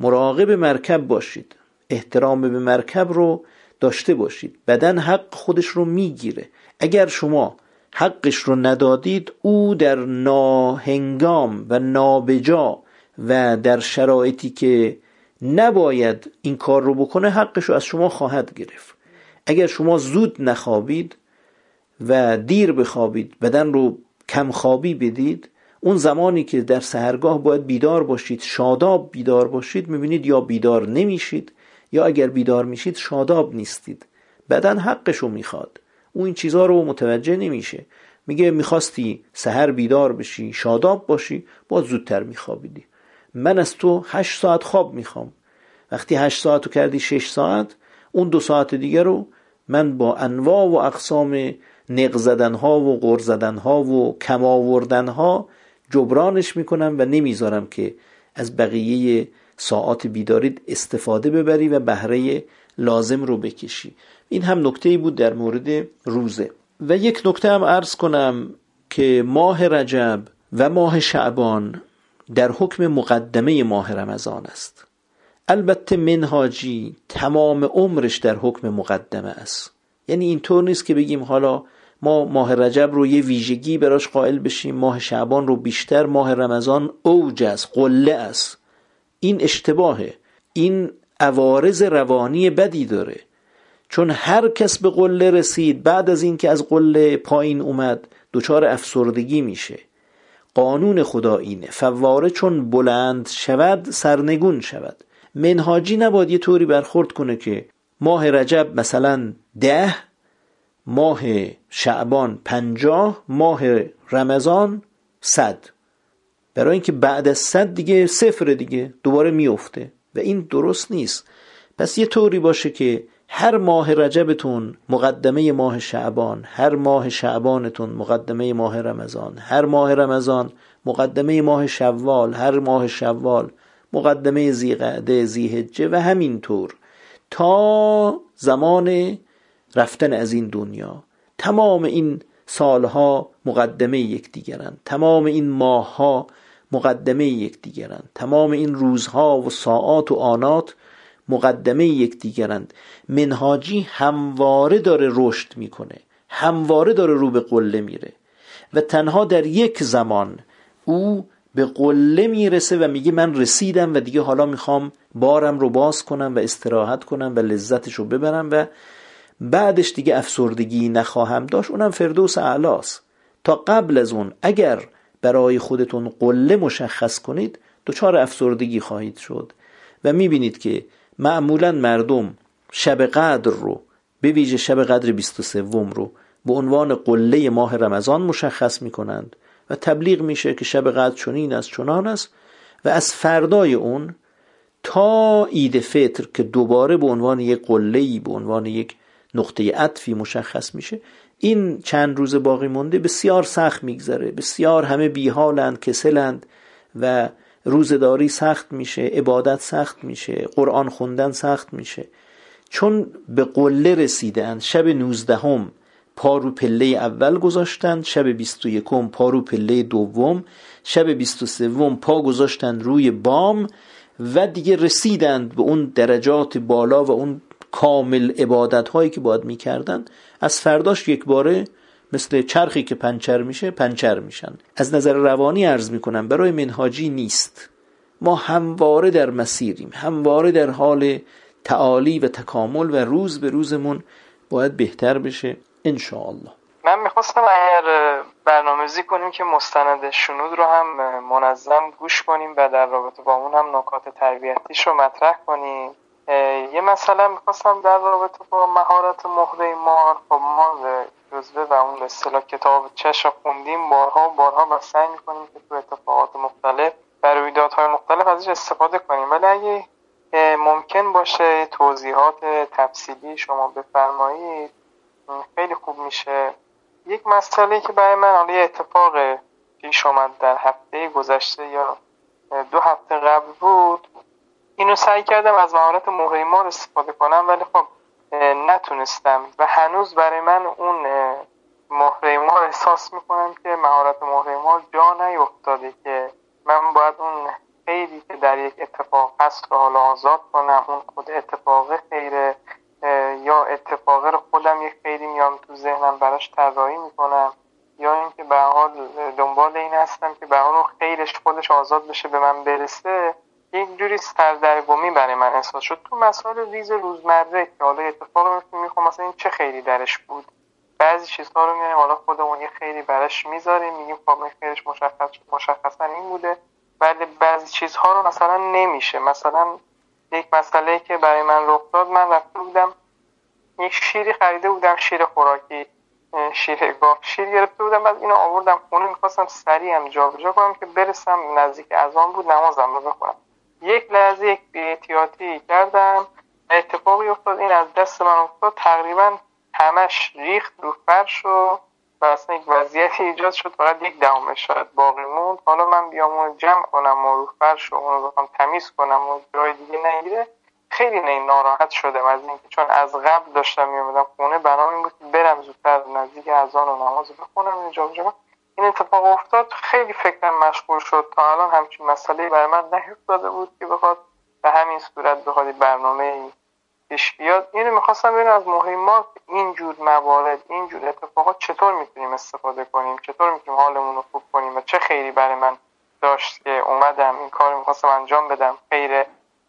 مراقب مرکب باشید، احترام به مرکب رو داشته باشید. بدن حق خودش رو میگیره. اگر شما حقش رو ندادید، او در ناهنگام و نابجا و در شرایطی که نباید این کار رو بکنه، حقش رو از شما خواهد گرفت. اگر شما زود نخوابید و دیر بخوابید، بدن رو کم خوابی بدید، اون زمانی که در سحرگاه باید بیدار باشید، شاداب بیدار باشید، میبینید یا بیدار نمیشید، یا اگر بیدار میشید شاداب نیستید. بدن حقش رو میخواد، او این چیزها رو متوجه نمیشه. میگه میخواستی سحر بیدار بشی، شاداب باشی، باید زودتر میخوابیدی. من از تو 8 ساعت خواب میخوام. وقتی 8 ساعت رو کردی 6 ساعت، اون 2 ساعت دیگه رو من با انواع و اقسام نق زدنها و غر زدنها و کم آوردنها جبرانش میکنم و نمیذارم که از بقیه ساعات بیداریت استفاده ببری و بهره لازم رو بکشی. این هم نکته‌ای بود در مورد روزه. و یک نکته هم عرض کنم که ماه رجب و ماه شعبان در حکم مقدمه ماه رمضان است. البته منهاجی تمام عمرش در حکم مقدمه است. یعنی اینطور نیست که بگیم حالا ما ماه رجب رو یه ویژگی براش قائل بشیم، ماه شعبان رو بیشتر، ماه رمضان اوج است، قله است. این اشتباهه. این عوارض روانی بدی داره. چون هر کس به قله رسید، بعد از این که از قله پایین اومد، دچار افسردگی میشه. قانون خدا اینه، فواره چون بلند شود سرنگون شود. منهاجی نباید یه طوری برخورد کنه که ماه رجب مثلا 10، ماه شعبان 50، ماه رمضان 100، برای اینکه بعد از 100 دیگه 0 دیگه دوباره میفته و این درست نیست. پس یه طوری باشه که هر ماه رجبتون مقدمه ماه شعبان، هر ماه شعبانتون مقدمه ماه رمضان، هر ماه رمضان مقدمه ماه شوال، هر ماه شوال مقدمه ذیقعده، ذیحجه و همینطور تا زمان رفتن از این دنیا. تمام این سالها مقدمه یک دیگرند، تمام این ماهها مقدمه یک دیگرند، تمام این روزها و ساعات و آنات مقدمه یک دیگرند. منهاجی همواره داره رشد میکنه، همواره داره رو به قله میره و تنها در یک زمان او به قله میرسه و میگه من رسیدم و دیگه حالا میخوام بارم رو باز کنم و استراحت کنم و لذتش رو ببرم و بعدش دیگه افسردگی نخواهم داشت، اونم فردوس اعلاست. تا قبل از اون اگر برای خودتون قله مشخص کنید دچار افسردگی خواهید شد. و میبینید که معمولا مردم شب قدر رو، به ویژه شب قدر 23 رو، به عنوان قله ماه رمضان مشخص میکنند و تبلیغ میشه که شب قدر چنین است چنان است، و از فردای اون تا عید فطر که دوباره به عنوان یک قله‌ای، به عنوان یک نقطه عطفی مشخص میشه، این چند روز باقی مونده بسیار سخت میگذره، بسیار همه بیحالند، کسلند و روزداری سخت میشه، عبادت سخت میشه، قرآن خوندن سخت میشه، چون به قله رسیدن. شب 19 پا رو پله اول گذاشتن، شب 21 پا رو پله دوم، شب 23 پا گذاشتن روی بام و دیگه رسیدند به اون درجات بالا و اون کامل عبادت هایی که باید میکردن. از فرداش یک باره مثل چرخی که پنچر میشه پنچر میشن. از نظر روانی عرض میکنم برای منهاجی نیست. ما همواره در مسیریم، همواره در حال تعالی و تکامل و روز به روزمون باید بهتر بشه ان شاء الله. من میخواستم اگر برنامه‌ریزی کنیم که مستند شنود رو هم منظم گوش کنیم و در رابطه با اون هم نکات تربیتیش رو مطرح کنیم. یه مثلا میخواستم در رابطه با مهارت مهرهی مار، خب ما جزوه و اون به اصطلاح کتاب چش خوندیم بارها و سعی میکنیم که تو اتفاقات مختلف و رویدادهای مختلف ازش استفاده کنیم، ولی اگه ممکن باشه توضیحات تفصیلی شما بفرمایید خیلی خوب میشه. یک مسئله که برای من حالا اتفاق پیش اومد در هفته گذشته یا 2 هفته قبل بود، اینو سعی کردم از مهارت مهرهی مار استفاده کنم ولی خب نتونستم و هنوز برای من اون مهرهی مار احساس میکنم که مهارت مهرهی مار جا نیفتاده که من باید اون خیری که در یک اتفاق هست رو حالا آزاد کنم، اون خود اتفاق خیره یا اتفاقه رو خودم یک خیلی میام تو ذهنم براش طراحی میکنم، یا این که به حال دنبال این هستم که به حال خیرش خودش آزاد بشه به من برسه. یک جوری سردرگمی برای من احساس شد تو مسائل ریز روزمره که حالا اتفاق میخوام مثلا این چه خیری درش بود. بعضی چیزها رو میاریم حالا خودمون یه خیری براش میذاریم، میگیم خب این خیرش مشخص شد، مشخصا این بوده، ولی بعضی چیزها رو مثلا نمیشه. مثلا یک مسئله که برای من رخ داد، من رفته بودم یک شیری خریده بودم، شیر خوراکی، شیر گاو، شیر گرفته بودم، بعد اینو آوردم خونه می‌خواستم سریع هم جابجا کنم که برسم نزدیک اذان بود نمازم رو بخونم. یک لحظه یک بی‌احتیاطی کردم، اتفاقی افتاد، این از دست من افتاد، تقریبا همش ریخت رو فرش و اصلا یک وضعیتی ایجاد شد، فقط 0.1 شاید باقی موند. حالا من بیام اون جمع کنم و رو فرش اون بخوام تمیز کنم و جای دیگه نگیره، خیلی ناراحت شدم از اینکه چون از قبل داشتم میومدم خونه، بنام این بود که برم زودتر نزدیک اذان و نماز بخونم اینجا بجا. این اتفاق افتاد، خیلی فکرم مشغول شد. تا الان همچین مسئله برای من نیفتاده بود که بخواد به همین صورت بخواد برنامه‌ای پیش بیاد. اینو می‌خواستم ببینم از مهرهی مار اینجور موارد، اینجور اتفاقات چطور میتونیم استفاده کنیم، چطور میتونیم حالمون رو خوب کنیم و چه خیری برای من داشت که اومدم این کارو می‌خواستم انجام بدم. خیر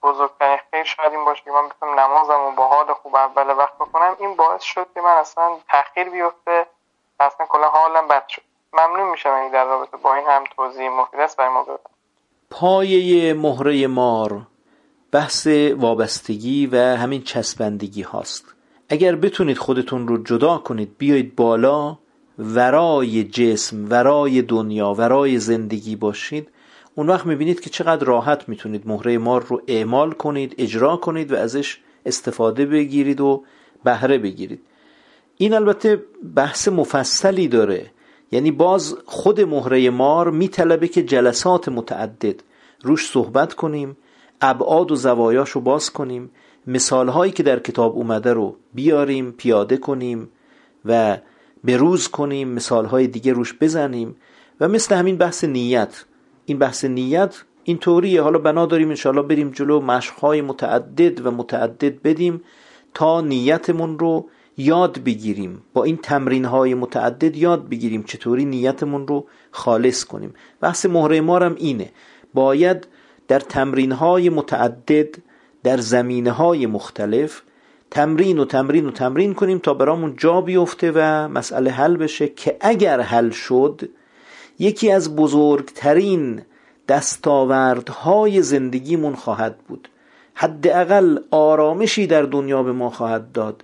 بزرگترین خیر شاید این باشه که من بتونم نمازمو با حال خوب اول وقت بکنم. این باعث شد که من اصلا تأخیر بیفته، اصلا کلا حالم بد شد. ممنون میشم اگه در رابطه با این هم توضیح مفید است برای ما بدید. پایه مهرهی مار بحث وابستگی و همین چسبندگی هاست. اگر بتونید خودتون رو جدا کنید، بیایید بالا، ورای جسم، ورای دنیا، ورای زندگی باشید، اون وقت میبینید که چقدر راحت میتونید مهرهی مار رو اعمال کنید، اجرا کنید و ازش استفاده بگیرید و بهره بگیرید. این البته بحث مفصلی داره، یعنی باز خود مهرهی مار میطلبه که جلسات متعدد روش صحبت کنیم، ابعاد و زوایاش رو باز کنیم، مثالهایی که در کتاب اومده رو بیاریم، پیاده کنیم و بروز کنیم، مثالهای دیگه روش بزنیم. و مثل همین بحث نیت، این بحث نیت این طوریه، حالا بنا داریم انشاءالله بریم جلو، مشقهای متعدد و متعدد بدیم تا نیتمون رو یاد بگیریم، با این تمرینهای متعدد یاد بگیریم چطوری نیتمون رو خالص کنیم. بحث مهرهی مار هم اینه، باید در تمرین‌های متعدد، در زمینه‌های مختلف، تمرین کنیم تا برامون جا بیفته و مسئله حل بشه، که اگر حل شد یکی از بزرگترین دستاوردهای زندگیمون خواهد بود. حداقل آرامشی در دنیا به ما خواهد داد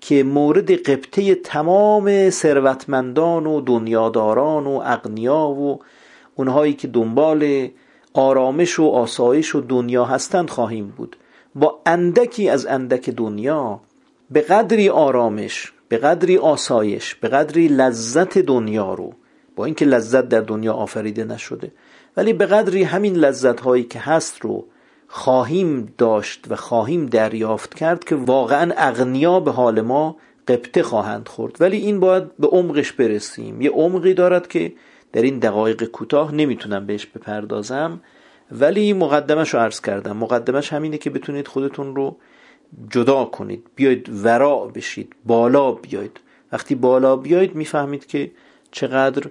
که مورد قبطه تمام ثروتمندان و دنیاداران و اغنیا و اونهایی که دنبال آرامش و آسایش و دنیا هستند خواهیم بود. با اندکی از اندک دنیا، به قدری آرامش، به قدری آسایش، به قدری لذت دنیا رو، با اینکه لذت در دنیا آفریده نشده، ولی به قدری همین لذت هایی که هست رو خواهیم داشت و خواهیم دریافت کرد که واقعا اغنیا به حال ما قبطه خواهند خورد. ولی این باید به عمقش برسیم، یه عمقی دارد که در این دقایق کوتاه نمیتونم بهش بپردازم، ولی مقدمش رو عرض کردم. مقدمش همینه که بتونید خودتون رو جدا کنید، بیاید ورا بشید، بالا بیاید. وقتی بالا بیاید میفهمید که چقدر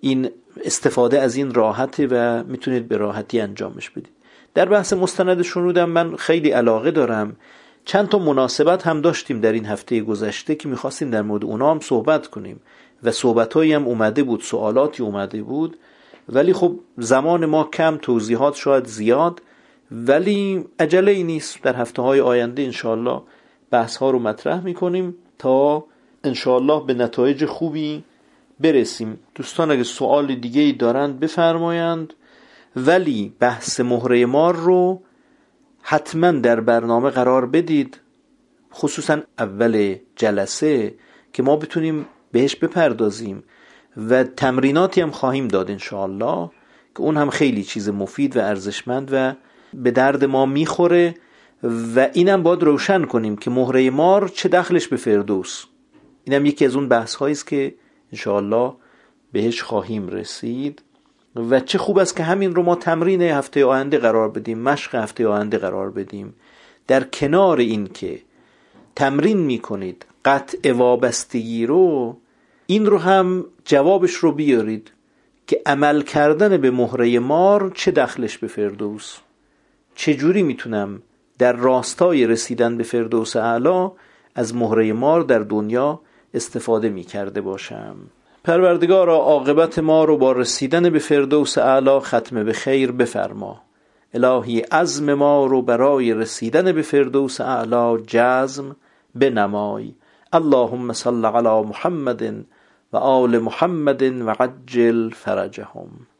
این استفاده از این راحته و میتونید به راحتی انجامش بدید. در بحث مستند شنودم من خیلی علاقه دارم، چند تا مناسبت هم داشتیم در این هفته گذشته که میخواستیم در مورد اونا هم صحبت کنیم و صحبتهایی هم اومده بود، سوالاتی اومده بود، ولی خب زمان ما کم، توضیحات شاید زیاد، ولی عجله نیست. در هفته های آینده انشاءالله بحث ها رو مطرح میکنیم تا انشاءالله به نتایج خوبی برسیم. دوستان اگه سوال دیگه ای دارند بفرمایند، ولی بحث مهره مار رو حتما در برنامه قرار بدید، خصوصا اول جلسه، که ما بتونیم بهش بپردازیم و تمریناتی هم خواهیم داد انشاءالله که اون هم خیلی چیز مفید و ارزشمند و به درد ما میخوره. و اینم باید روشن کنیم که مهره مار چه دخلش به فردوس، اینم یکی از اون بحث هاییست که انشاءالله بهش خواهیم رسید. و چه خوب است که همین رو ما تمرین هفته آینده قرار بدیم، مشق هفته آینده قرار بدیم، در کنار این که تمرین میکنید قطع وابستگی رو، این رو هم جوابش رو بیارید که عمل کردن به مهره مار چه دخلش به فردوس، چه جوری میتونم در راستای رسیدن به فردوس اعلی از مهره مار در دنیا استفاده میکرده باشم. پروردگارا عاقبت ما رو با رسیدن به فردوس اعلی ختم به خیر بفرما. الهی عزم ما رو برای رسیدن به فردوس اعلی جزم بنمای. اللهم صل علی محمد و آل محمد و عجل فرجهم.